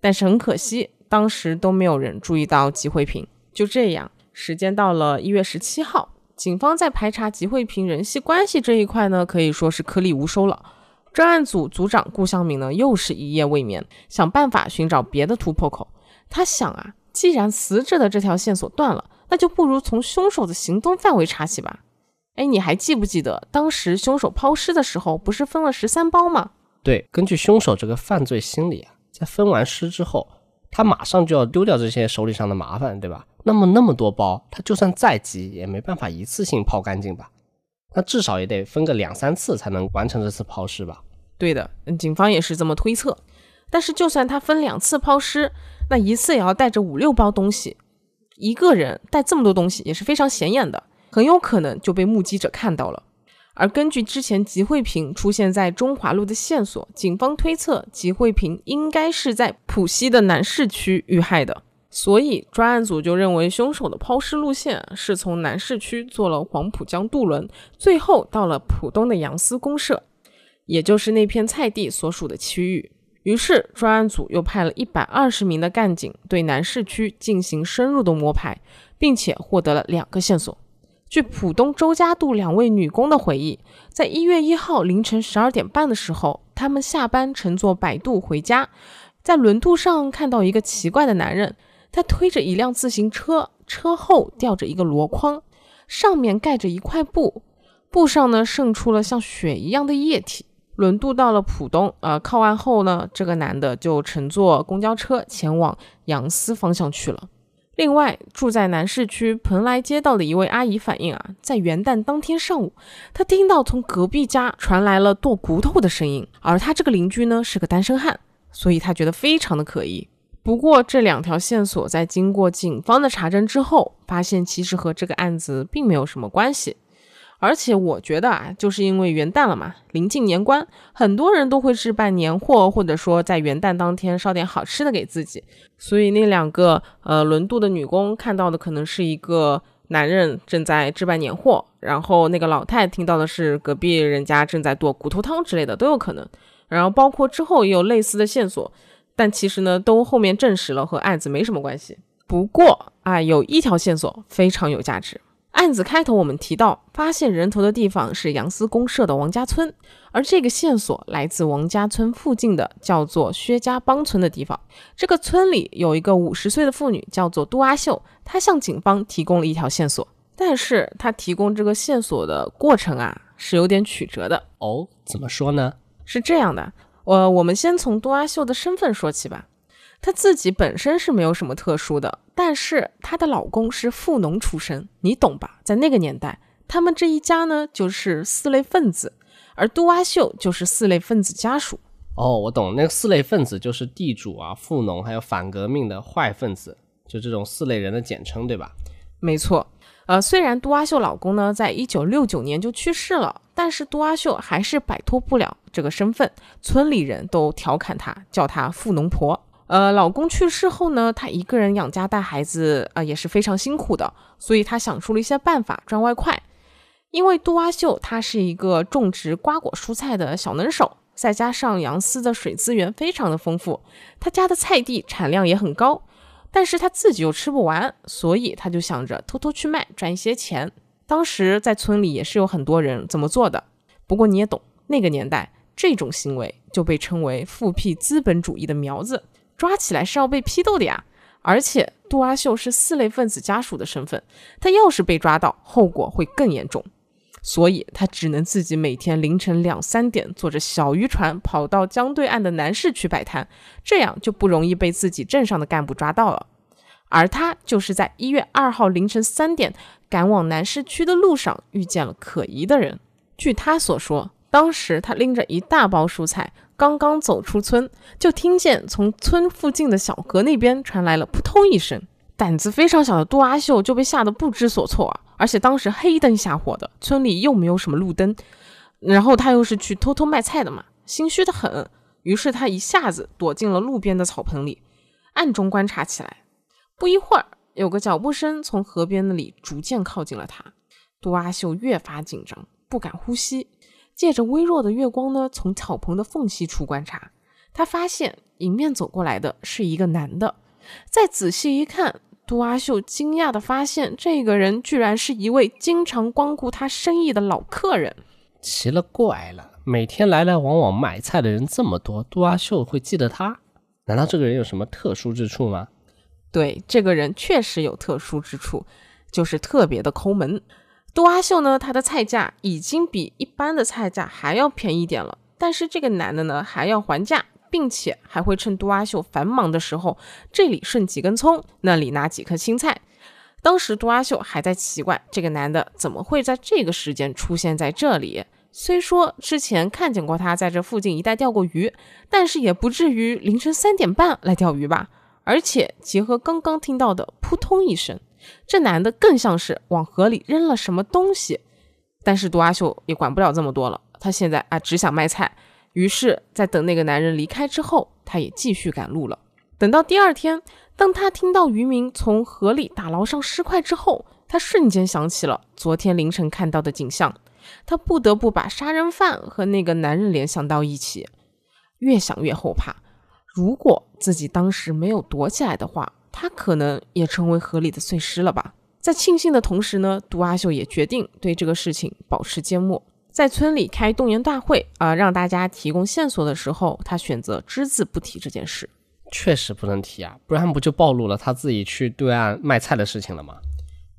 但是很可惜，当时都没有人注意到吉慧萍。就这样，时间到了一月十七号，警方在排查吉慧萍人际关系这一块呢，可以说是颗粒无收了。专案组组长顾向明呢，又是一夜未眠，想办法寻找别的突破口。他想啊，既然死者的这条线索断了，那就不如从凶手的行动范围查起吧。哎，你还记不记得当时凶手抛尸的时候，不是分了十三包吗？对，根据凶手这个犯罪心理啊，在分完尸之后，他马上就要丢掉这些手里上的麻烦，对吧？那么那么多包，他就算再急也没办法一次性抛干净吧？那至少也得分个两三次才能完成这次抛尸吧？对的，警方也是这么推测。但是就算他分两次抛尸，那一次也要带着五六包东西，一个人带这么多东西也是非常显眼的，很有可能就被目击者看到了。而根据之前吉慧萍出现在中华路的线索，警方推测吉慧萍应该是在浦西的南市区遇害的，所以专案组就认为凶手的抛尸路线是从南市区坐了黄浦江渡轮，最后到了浦东的杨思公社，也就是那片菜地所属的区域。于是专案组又派了一百二十名的干警对南市区进行深入的摸排，并且获得了两个线索。据浦东周家渡两位女工的回忆，在一月一号凌晨十二点半的时候，她们下班乘坐摆渡回家，在轮渡上看到一个奇怪的男人，他推着一辆自行车，车后吊着一个箩筐，上面盖着一块布，布上呢渗出了像血一样的液体。轮渡到了浦东，呃，靠岸后呢，这个男的就乘坐公交车前往杨思方向去了。另外，住在南市区蓬莱街道的一位阿姨反映啊，在元旦当天上午，她听到从隔壁家传来了剁骨头的声音，而她这个邻居呢是个单身汉，所以她觉得非常的可疑。不过这两条线索在经过警方的查证之后，发现其实和这个案子并没有什么关系。而且我觉得啊，就是因为元旦了嘛，临近年关，很多人都会置办年货，或者说在元旦当天烧点好吃的给自己，所以那两个呃轮渡的女工看到的可能是一个男人正在置办年货，然后那个老太听到的是隔壁人家正在剁骨头汤之类的都有可能，然后包括之后也有类似的线索，但其实呢都后面证实了和案子没什么关系。不过啊，有一条线索非常有价值。案子开头我们提到，发现人头的地方是杨思公社的王家村，而这个线索来自王家村附近的叫做薛家浜村的地方。这个村里有一个五十岁的妇女叫做杜阿秀，她向警方提供了一条线索，但是她提供这个线索的过程啊是有点曲折的。哦，怎么说呢？是这样的，呃，我们先从杜阿秀的身份说起吧。她自己本身是没有什么特殊的，但是她的老公是富农出身，你懂吧？在那个年代，他们这一家呢就是四类分子，而杜阿秀就是四类分子家属。哦，我懂，那个四类分子就是地主啊、富农还有反革命的坏分子，就这种四类人的简称，对吧？没错。呃，虽然都阿秀老公呢在一九六九年就去世了，但是都阿秀还是摆脱不了这个身份，村里人都调侃她，叫她富农婆。呃，老公去世后呢，她一个人养家带孩子，呃，也是非常辛苦的，所以她想出了一些办法赚外快。因为都阿秀她是一个种植瓜果蔬菜的小能手，再加上杨思的水资源非常的丰富，她家的菜地产量也很高，但是她自己又吃不完，所以她就想着偷偷去卖赚一些钱。当时在村里也是有很多人这么做的，不过你也懂，那个年代这种行为就被称为复辟资本主义的苗子，抓起来是要被批斗的呀。而且杜阿秀是四类分子家属的身份，她要是被抓到，后果会更严重，所以她只能自己每天凌晨两三点坐着小渔船跑到江对岸的南市区摆摊，这样就不容易被自己镇上的干部抓到了。而她就是在一月二号凌晨三点赶往南市区的路上遇见了可疑的人。据她所说，当时她拎着一大包蔬菜，刚刚走出村，就听见从村附近的小河那边传来了扑通一声。胆子非常小的杜阿秀就被吓得不知所措啊！而且当时黑灯瞎火的，村里又没有什么路灯，然后她又是去偷偷卖菜的嘛，心虚的很。于是她一下子躲进了路边的草棚里，暗中观察起来。不一会儿，有个脚步声从河边那里逐渐靠近了她。杜阿秀越发紧张，不敢呼吸。借着微弱的月光呢，从草棚的缝隙处观察，她发现迎面走过来的是一个男的。再仔细一看，杜阿秀惊讶地发现，这个人居然是一位经常光顾她生意的老客人。奇了怪了，每天来来往往买菜的人这么多，杜阿秀会记得他？难道这个人有什么特殊之处吗？对，这个人确实有特殊之处，就是特别的抠门。杜阿秀呢，她的菜价已经比一般的菜价还要便宜一点了，但是这个男的呢还要还价，并且还会趁杜阿秀繁忙的时候，这里顺几根葱，那里拿几颗青菜。当时杜阿秀还在奇怪，这个男的怎么会在这个时间出现在这里？虽说之前看见过他在这附近一带钓过鱼，但是也不至于凌晨三点半来钓鱼吧。而且结合刚刚听到的扑通一声，这男的更像是往河里扔了什么东西。但是杜阿秀也管不了这么多了，她现在啊只想卖菜。于是在等那个男人离开之后，她也继续赶路了。等到第二天，当她听到渔民从河里打捞上尸块之后，她瞬间想起了昨天凌晨看到的景象，她不得不把杀人犯和那个男人联想到一起。越想越后怕，如果自己当时没有躲起来的话，她可能也成为河里的碎尸了吧。在庆幸的同时呢，杜阿秀也决定对这个事情保持缄默。在村里开动员大会、呃、让大家提供线索的时候，她选择只字不提这件事。确实不能提啊，不然不就暴露了她自己去对岸卖菜的事情了吗？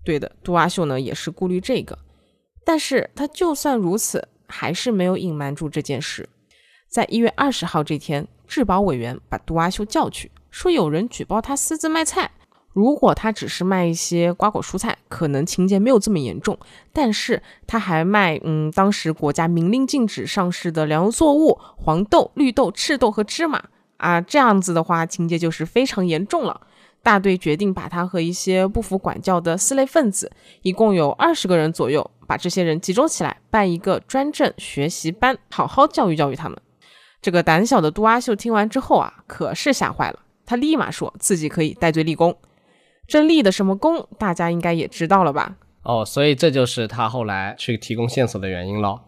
对的，杜阿秀呢也是顾虑这个，但是她就算如此，还是没有隐瞒住这件事。在一月二十号这天，治保委员把杜阿秀叫去，说有人举报他私自卖菜。如果他只是卖一些瓜果蔬菜，可能情节没有这么严重，但是他还卖嗯，当时国家明令禁止上市的粮油作物，黄豆、绿豆、赤豆和芝麻啊，这样子的话情节就是非常严重了。大队决定把他和一些不服管教的四类分子，一共有二十个人左右，把这些人集中起来办一个专政学习班，好好教育教育他们。这个胆小的杜阿秀听完之后啊，可是吓坏了，她立马说自己可以戴罪立功。这立的什么功，大家应该也知道了吧？哦，所以这就是她后来去提供线索的原因咯。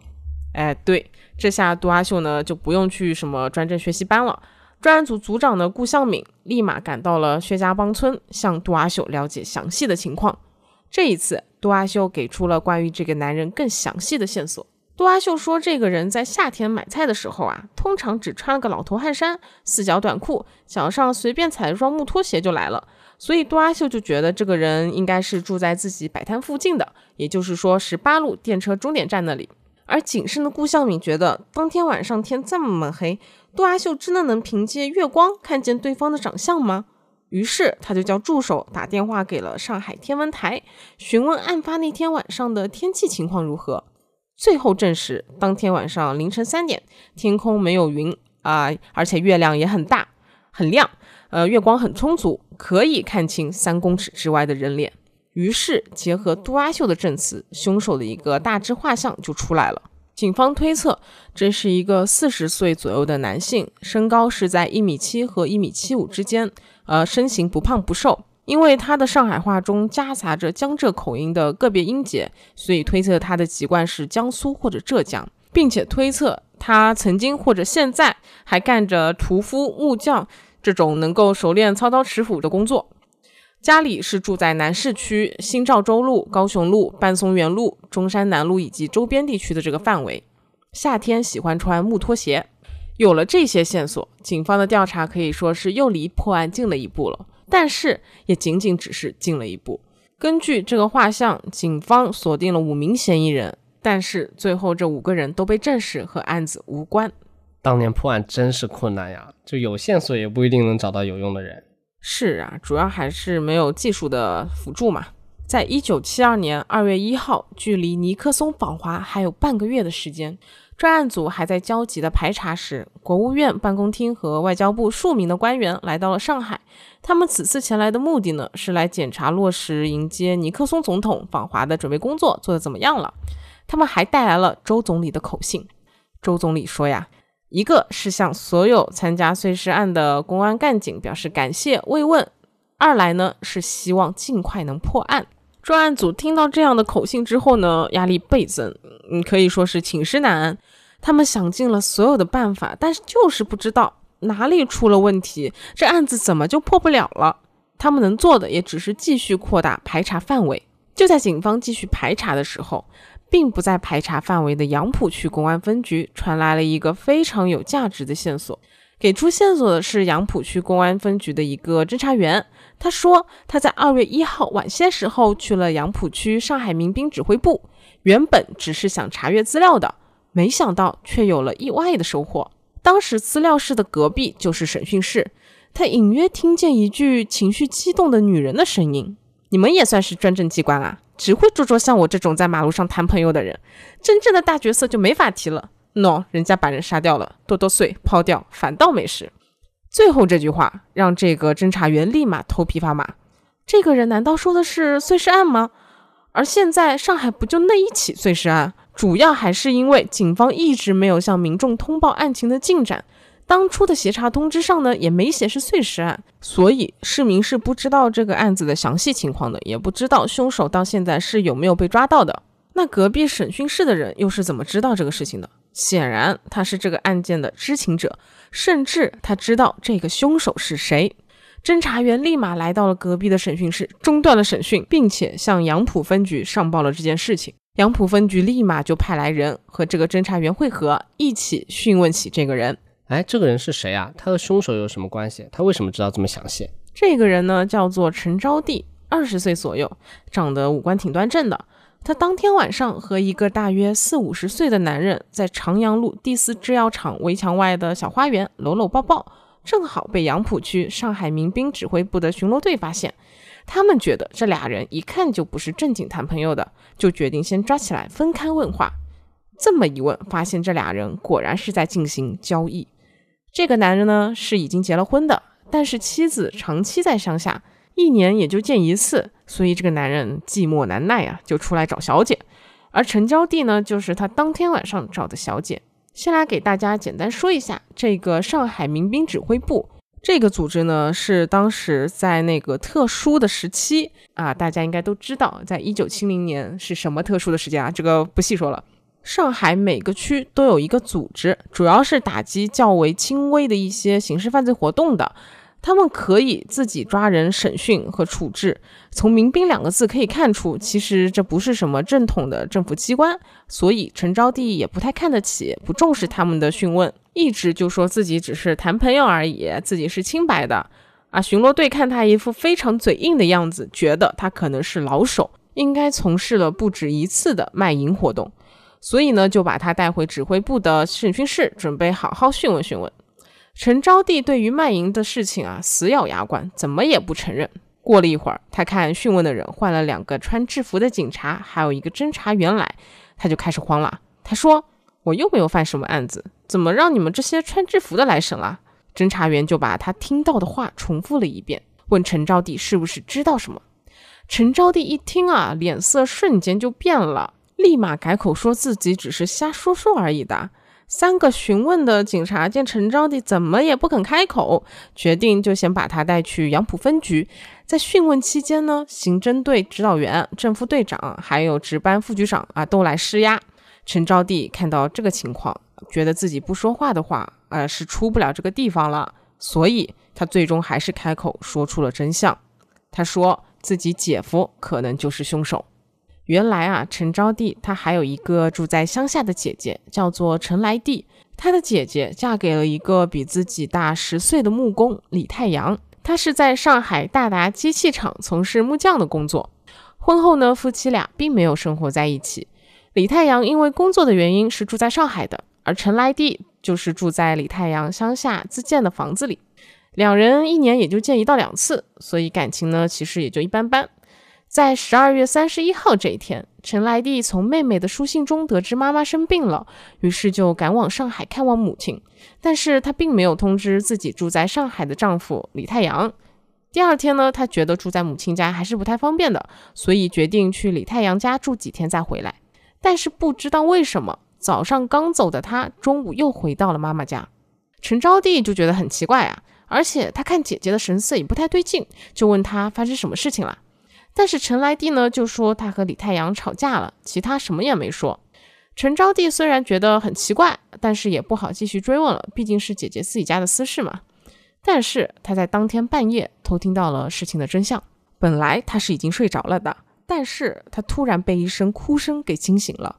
哎，对，这下杜阿秀呢就不用去什么专政学习班了。专案组组长呢顾向敏立马赶到了薛家浜村，向杜阿秀了解详细的情况。这一次，杜阿秀给出了关于这个男人更详细的线索。杜阿秀说，这个人在夏天买菜的时候啊，通常只穿了个老头汗衫，四角短裤，脚上随便踩一双木拖鞋就来了。所以杜阿秀就觉得这个人应该是住在自己摆摊附近的，也就是说十八路电车终点站那里。而谨慎的顾向敏觉得，当天晚上天这么黑，杜阿秀真的能凭借月光看见对方的长相吗？于是他就叫助手打电话给了上海天文台，询问案发那天晚上的天气情况如何。最后证实，当天晚上凌晨三点，天空没有云啊、呃，而且月亮也很大，很亮，呃，月光很充足，可以看清三公尺之外的人脸。于是结合杜阿秀的证词，凶手的一个大致画像就出来了。警方推测这是一个四十岁左右的男性，身高是在一米七和一米七五之间，呃，身形不胖不瘦。因为他的上海话中夹杂着江浙口音的个别音节，所以推测他的籍贯是江苏或者浙江，并且推测他曾经或者现在还干着屠夫、木匠这种能够熟练操刀持斧的工作。家里是住在南市区新赵州路、高雄路、半松园路、中山南路以及周边地区的这个范围，夏天喜欢穿木拖鞋。有了这些线索，警方的调查可以说是又离破案近了一步了，但是也仅仅只是近了一步。根据这个画像，警方锁定了五名嫌疑人，但是最后这五个人都被证实和案子无关。当年破案真是困难呀，就有线索也不一定能找到有用的人。是啊，主要还是没有技术的辅助嘛。在一九七二年二月一号，距离尼克松访华还有半个月的时间，专案组还在焦急的排查时，国务院办公厅和外交部数名的官员来到了上海。他们此次前来的目的呢，是来检查落实迎接尼克松总统访华的准备工作做得怎么样了。他们还带来了周总理的口信。周总理说呀，一个是向所有参加碎尸案的公安干警表示感谢慰问，二来呢是希望尽快能破案。专案组听到这样的口信之后呢，压力倍增，嗯，可以说是寝食难安。他们想尽了所有的办法，但是就是不知道哪里出了问题，这案子怎么就破不了了？他们能做的也只是继续扩大排查范围。就在警方继续排查的时候，并不在排查范围的杨浦区公安分局传来了一个非常有价值的线索。给出线索的是杨浦区公安分局的一个侦查员，他说他在二月一号晚些时候去了杨浦区上海民兵指挥部，原本只是想查阅资料的，没想到却有了意外的收获。当时资料室的隔壁就是审讯室，他隐约听见一句情绪激动的女人的声音，你们也算是专政机关啊，只会捉捉像我这种在马路上谈朋友的人，真正的大角色就没法提了。 no， 人家把人杀掉了，剁剁碎抛掉反倒没事。最后这句话让这个侦查员立马头皮发麻，这个人难道说的是碎尸案吗？而现在上海不就那一起碎尸案，主要还是因为警方一直没有向民众通报案情的进展，当初的协查通知上呢也没写是碎尸案，所以市民是不知道这个案子的详细情况的，也不知道凶手到现在是有没有被抓到的。那隔壁审讯室的人又是怎么知道这个事情的？显然他是这个案件的知情者，甚至他知道这个凶手是谁。侦查员立马来到了隔壁的审讯室，中断了审讯，并且向杨浦分局上报了这件事情。杨浦分局立马就派来人和这个侦查员会合，一起讯问起这个人。哎，这个人是谁啊？他和凶手有什么关系？他为什么知道这么详细？这个人呢，叫做陈招娣，二十岁左右，长得五官挺端正的。他当天晚上和一个大约四五十岁的男人在长阳路第四制药厂围墙外的小花园搂搂抱抱，正好被杨浦区上海民兵指挥部的巡逻队发现。他们觉得这俩人一看就不是正经谈朋友的，就决定先抓起来分开问话。这么一问，发现这俩人果然是在进行交易。这个男人呢是已经结了婚的，但是妻子长期在乡下，一年也就见一次，所以这个男人寂寞难耐啊，就出来找小姐。而陈招娣呢，就是他当天晚上找的小姐。先来给大家简单说一下这个上海民兵指挥部。这个组织呢，是当时在那个特殊的时期啊，大家应该都知道，在一九七零年是什么特殊的时间啊，这个不细说了。上海每个区都有一个组织，主要是打击较为轻微的一些刑事犯罪活动的。他们可以自己抓人审讯和处置。从民兵两个字可以看出，其实这不是什么正统的政府机关，所以陈招娣也不太看得起，不重视他们的讯问，一直就说自己只是谈朋友而已，自己是清白的啊。巡逻队看他一副非常嘴硬的样子，觉得他可能是老手，应该从事了不止一次的卖淫活动，所以呢，就把他带回指挥部的审讯室，准备好好讯问讯问。陈招娣对于卖淫的事情啊，死咬牙关，怎么也不承认。过了一会儿，他看讯问的人换了两个穿制服的警察，还有一个侦查员来，他就开始慌了。他说：“我又没有犯什么案子，怎么让你们这些穿制服的来审了？”侦查员就把他听到的话重复了一遍，问陈招娣是不是知道什么。陈昭帝一听啊，脸色瞬间就变了，立马改口说自己只是瞎说说而已的。三个询问的警察见陈昭帝怎么也不肯开口，决定就先把他带去杨浦分局。在讯问期间呢，刑侦队指导员、正副队长还有值班副局长啊都来施压。陈昭帝看到这个情况，觉得自己不说话的话，呃是出不了这个地方了，所以他最终还是开口说出了真相。他说自己姐夫可能就是凶手。原来啊，陈昭帝他还有一个住在乡下的姐姐，叫做陈来娣。他的姐姐嫁给了一个比自己大十岁的木工李太阳，他是在上海大达机器厂从事木匠的工作。婚后呢，夫妻俩并没有生活在一起。李太阳因为工作的原因是住在上海的，而陈来娣就是住在李太阳乡下自建的房子里。两人一年也就见一到两次，所以感情呢其实也就一般般。在十二月三十一号这一天，陈来娣从妹妹的书信中得知妈妈生病了，于是就赶往上海看望母亲，但是她并没有通知自己住在上海的丈夫李太阳。第二天呢，她觉得住在母亲家还是不太方便的，所以决定去李太阳家住几天再回来。但是不知道为什么，早上刚走的她中午又回到了妈妈家。陈昭娣就觉得很奇怪啊，而且她看姐姐的神色也不太对劲，就问她发生什么事情了。但是陈来娣呢就说他和李太阳吵架了，其他什么也没说。陈昭娣虽然觉得很奇怪，但是也不好继续追问了，毕竟是姐姐自己家的私事嘛。但是他在当天半夜偷听到了事情的真相。本来他是已经睡着了的，但是他突然被一声哭声给惊醒了。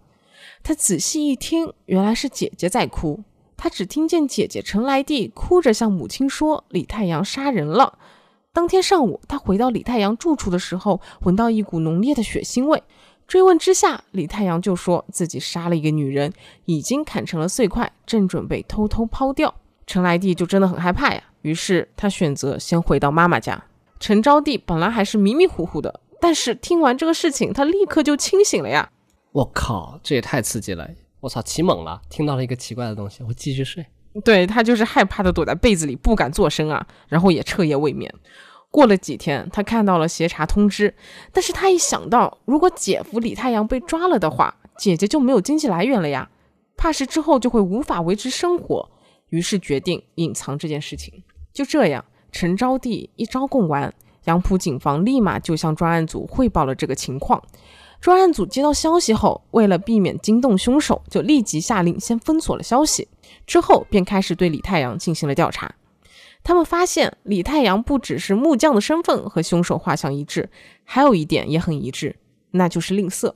他仔细一听，原来是姐姐在哭。他只听见姐姐陈来娣哭着向母亲说李太阳杀人了。当天上午，他回到李太阳住处的时候，闻到一股浓烈的血腥味。追问之下，李太阳就说自己杀了一个女人，已经砍成了碎块，正准备偷偷抛掉。陈来娣就真的很害怕呀，于是他选择先回到妈妈家。陈昭娣本来还是迷迷糊糊的，但是听完这个事情，他立刻就清醒了呀。我靠，这也太刺激了！我操，起猛了！听到了一个奇怪的东西，我继续睡。对，他就是害怕的躲在被子里不敢作声啊，然后也彻夜未眠。过了几天，他看到了协查通知，但是他一想到如果姐夫李太阳被抓了的话，姐姐就没有经济来源了呀，怕是之后就会无法维持生活，于是决定隐藏这件事情。就这样，陈昭娣一招供完，杨浦警方立马就向专案组汇报了这个情况。专案组接到消息后，为了避免惊动凶手，就立即下令先封锁了消息，之后便开始对李太阳进行了调查。他们发现李太阳不只是木匠的身份和凶手画像一致，还有一点也很一致，那就是吝啬。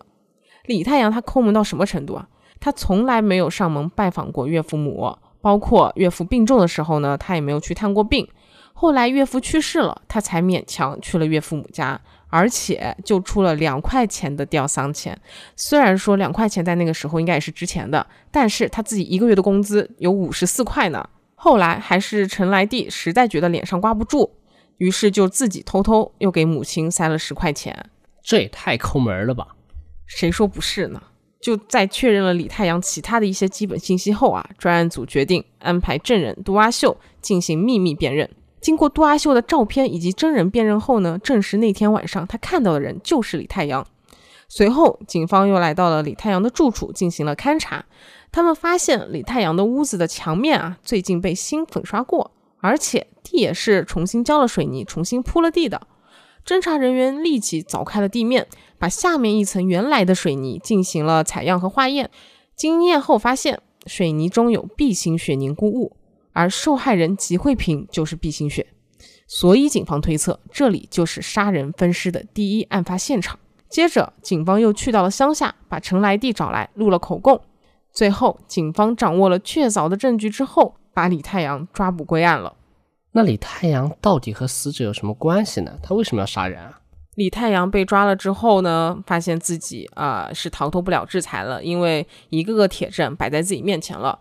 李太阳他抠门到什么程度啊？他从来没有上门拜访过岳父母，包括岳父病重的时候呢，他也没有去探过病。后来岳父去世了，他才勉强去了岳父母家，而且就出了两块钱的吊丧钱。虽然说两块钱在那个时候应该也是值钱的，但是他自己一个月的工资有五十四块呢。后来还是陈来娣实在觉得脸上挂不住，于是就自己偷偷又给母亲塞了十块钱。这也太抠门了吧？谁说不是呢？就在确认了李太阳其他的一些基本信息后啊，专案组决定安排证人杜阿秀进行秘密辨认。经过杜阿秀的照片以及真人辨认后呢，证实那天晚上他看到的人就是李太阳。随后警方又来到了李太阳的住处进行了勘查，他们发现李太阳的屋子的墙面啊，最近被新粉刷过，而且地也是重新浇了水泥，重新铺了地的。侦查人员立即凿开了地面，把下面一层原来的水泥进行了采样和化验，经验后发现水泥中有 B 型血凝固物，而受害人吉慧萍就是 B 型血，所以警方推测这里就是杀人分尸的第一案发现场。接着警方又去到了乡下，把陈来娣找来录了口供。最后警方掌握了确凿的证据之后，把李太阳抓捕归案了。那李太阳到底和死者有什么关系呢？他为什么要杀人啊？李太阳被抓了之后呢，发现自己啊、呃、是逃脱不了制裁了，因为一个个铁证摆在自己面前了，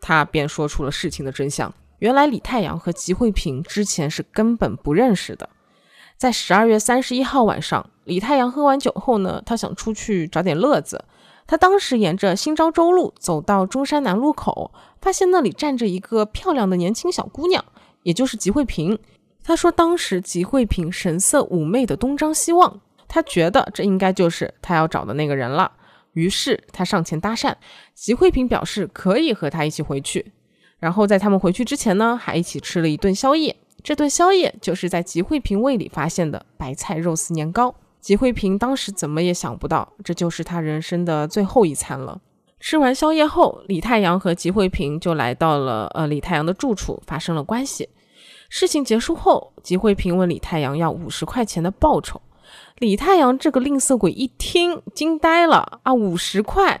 他便说出了事情的真相。原来李太阳和吉慧萍之前是根本不认识的。在十二月三十一号晚上，李太阳喝完酒后呢，他想出去找点乐子。他当时沿着新昭州路走到中山南路口，发现那里站着一个漂亮的年轻小姑娘，也就是吉慧萍。他说当时吉慧萍神色妩媚的东张西望，他觉得这应该就是他要找的那个人了，于是他上前搭讪。齐慧萍表示可以和他一起回去，然后在他们回去之前呢，还一起吃了一顿宵夜。这顿宵夜就是在齐慧萍胃里发现的白菜肉丝年糕。齐慧萍当时怎么也想不到，这就是她人生的最后一餐了。吃完宵夜后，李太阳和齐慧萍就来到了呃李太阳的住处，发生了关系。事情结束后，齐慧萍问李太阳要五十块钱的报酬。李太阳这个吝啬鬼一听惊呆了啊，五十块！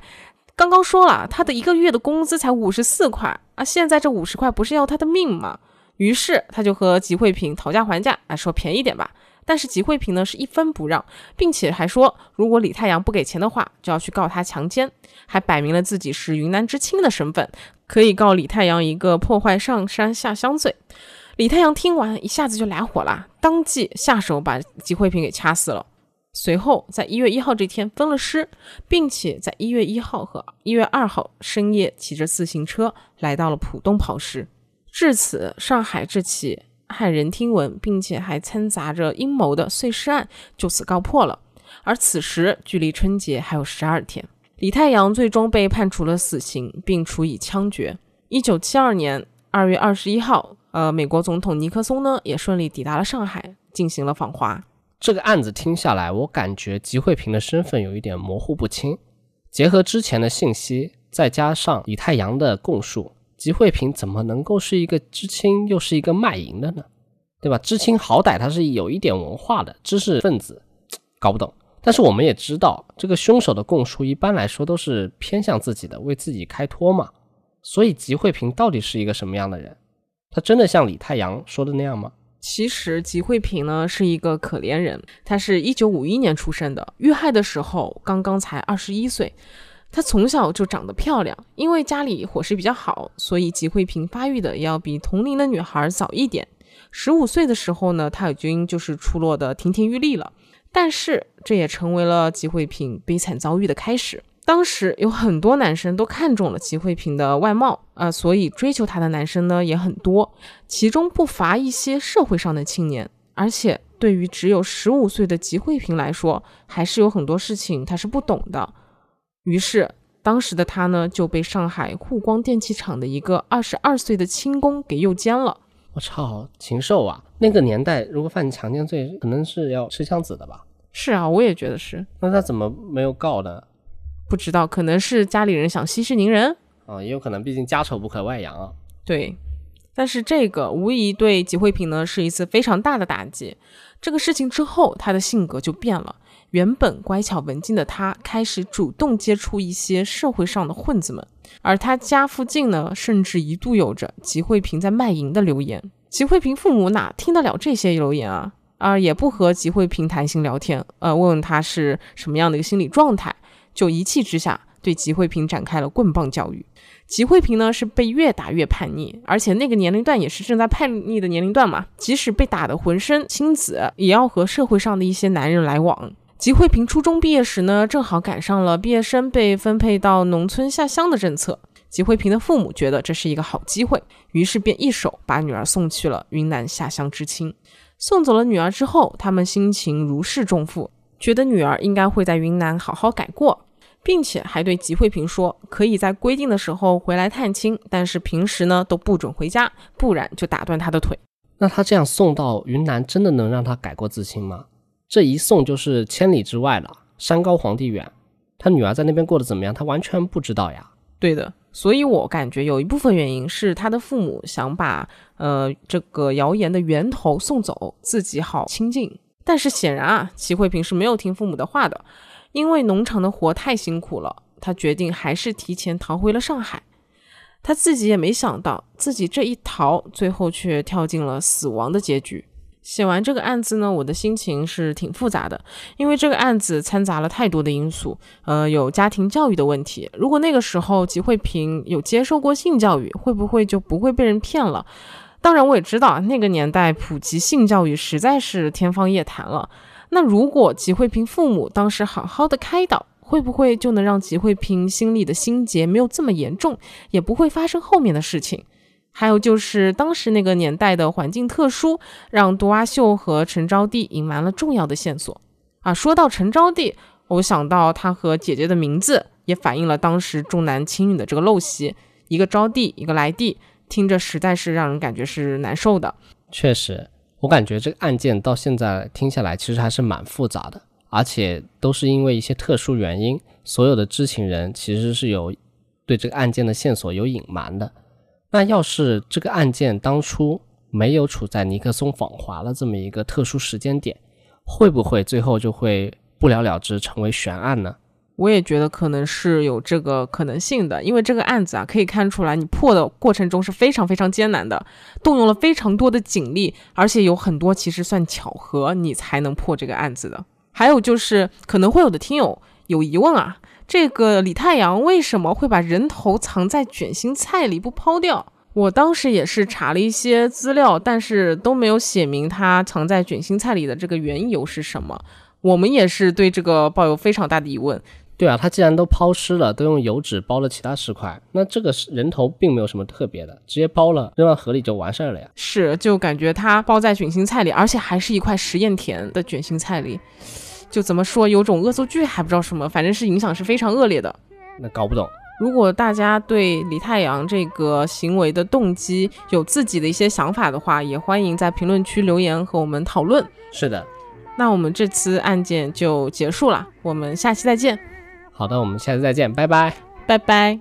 刚刚说了，他的一个月的工资才五十四块啊，现在这五十块不是要他的命吗？于是他就和齐慧萍讨价还价啊，说便宜点吧。但是齐慧萍呢是一分不让，并且还说如果李太阳不给钱的话就要去告他强奸，还摆明了自己是云南知青的身份，可以告李太阳一个破坏上山下乡罪。李太阳听完一下子就来火了，当即下手把齐慧萍给掐死了。随后在一月一号这天分了尸，并且在一月一号和一月二号深夜骑着自行车来到了浦东抛尸。至此，上海这起骇人听闻并且还掺杂着阴谋的碎尸案就此告破了。而此时距离春节还有十二天，李太阳最终被判处了死刑，并处以枪决。一九七二年二月二十一号，呃，美国总统尼克松呢也顺利抵达了上海，进行了访华。这个案子听下来，我感觉齐慧萍的身份有一点模糊不清，结合之前的信息再加上李太阳的供述，齐慧萍怎么能够是一个知青又是一个卖淫的呢？对吧？知青好歹他是有一点文化的知识分子，搞不懂。但是我们也知道，这个凶手的供述一般来说都是偏向自己的，为自己开脱嘛。所以齐慧萍到底是一个什么样的人？他真的像李太阳说的那样吗？其实齐慧萍呢是一个可怜人，她是一九五一年出生的，遇害的时候刚刚才二十一岁。她从小就长得漂亮，因为家里伙食比较好，所以齐慧萍发育的也要比同龄的女孩早一点。十五岁的时候呢，她已经就是出落的亭亭玉立了。但是这也成为了齐慧萍悲惨遭遇的开始。当时有很多男生都看中了齐慧萍的外貌，呃，所以追求她的男生呢也很多，其中不乏一些社会上的青年。而且对于只有十五岁的齐慧萍来说，还是有很多事情她是不懂的。于是当时的他呢就被上海沪光电器厂的一个二十二岁的轻工给诱奸了。我操，禽兽啊！那个年代如果犯强奸罪可能是要吃枪子的吧？是啊，我也觉得是。那他怎么没有告呢？不知道，可能是家里人想息事宁人啊、哦，也有可能，毕竟家丑不可外扬啊。对，但是这个无疑对齐慧萍呢是一次非常大的打击。这个事情之后，他的性格就变了。原本乖巧文静的他开始主动接触一些社会上的混子们，而他家附近呢甚至一度有着齐慧萍在卖淫的流言。齐慧萍父母哪听得了这些流言啊，啊也不和齐慧萍谈心聊天，呃，问问他是什么样的一个心理状态，就一气之下对齐慧萍展开了棍棒教育。齐慧萍呢是被越打越叛逆，而且那个年龄段也是正在叛逆的年龄段嘛，即使被打得浑身青紫，也要和社会上的一些男人来往。齐慧萍初中毕业时呢，正好赶上了毕业生被分配到农村下乡的政策。齐慧萍的父母觉得这是一个好机会，于是便一手把女儿送去了云南下乡知青。送走了女儿之后，他们心情如释重负，觉得女儿应该会在云南好好改过，并且还对齐慧萍说，可以在规定的时候回来探亲，但是平时呢都不准回家，不然就打断她的腿。那她这样送到云南，真的能让她改过自新吗？这一送就是千里之外了，山高皇帝远。他女儿在那边过得怎么样，他完全不知道呀。对的，所以我感觉有一部分原因是他的父母想把呃这个谣言的源头送走，自己好清静。但是显然啊，齐慧萍是没有听父母的话的，因为农场的活太辛苦了，他决定还是提前逃回了上海。他自己也没想到，自己这一逃，最后却跳进了死亡的结局。写完这个案子呢，我的心情是挺复杂的，因为这个案子掺杂了太多的因素，呃，有家庭教育的问题。如果那个时候齐慧萍有接受过性教育，会不会就不会被人骗了？当然我也知道那个年代普及性教育实在是天方夜谭了。那如果齐慧萍父母当时好好的开导，会不会就能让齐慧萍心里的心结没有这么严重，也不会发生后面的事情？还有就是当时那个年代的环境特殊，让杜阿秀和陈招娣隐瞒了重要的线索。啊。说到陈昭娣，我想到她和姐姐的名字也反映了当时重男轻女的这个陋习，一个招娣，一个来娣，听着实在是让人感觉是难受的。确实，我感觉这个案件到现在听下来其实还是蛮复杂的，而且都是因为一些特殊原因，所有的知情人其实是有对这个案件的线索有隐瞒的。那要是这个案件当初没有处在尼克松访华的这么一个特殊时间点，会不会最后就会不了了之，成为悬案呢？我也觉得可能是有这个可能性的，因为这个案子啊，可以看出来你破的过程中是非常非常艰难的，动用了非常多的警力，而且有很多其实算巧合你才能破这个案子的。还有就是可能会有的听友有疑问啊，这个李太阳为什么会把人头藏在卷心菜里不抛掉？我当时也是查了一些资料，但是都没有写明他藏在卷心菜里的这个缘由是什么，我们也是对这个抱有非常大的疑问。对啊，他既然都抛尸了，都用油纸包了其他尸块，那这个人头并没有什么特别的，直接包了扔到河里就完事儿了呀。是，就感觉他包在卷心菜里，而且还是一块实验田的卷心菜里，就怎么说，有种恶作剧还不知道什么，反正是影响是非常恶劣的。那搞不懂。如果大家对李太阳这个行为的动机有自己的一些想法的话，也欢迎在评论区留言和我们讨论。是的，那我们这次案件就结束了，我们下期再见。好的，我们下次再见，拜拜，拜拜。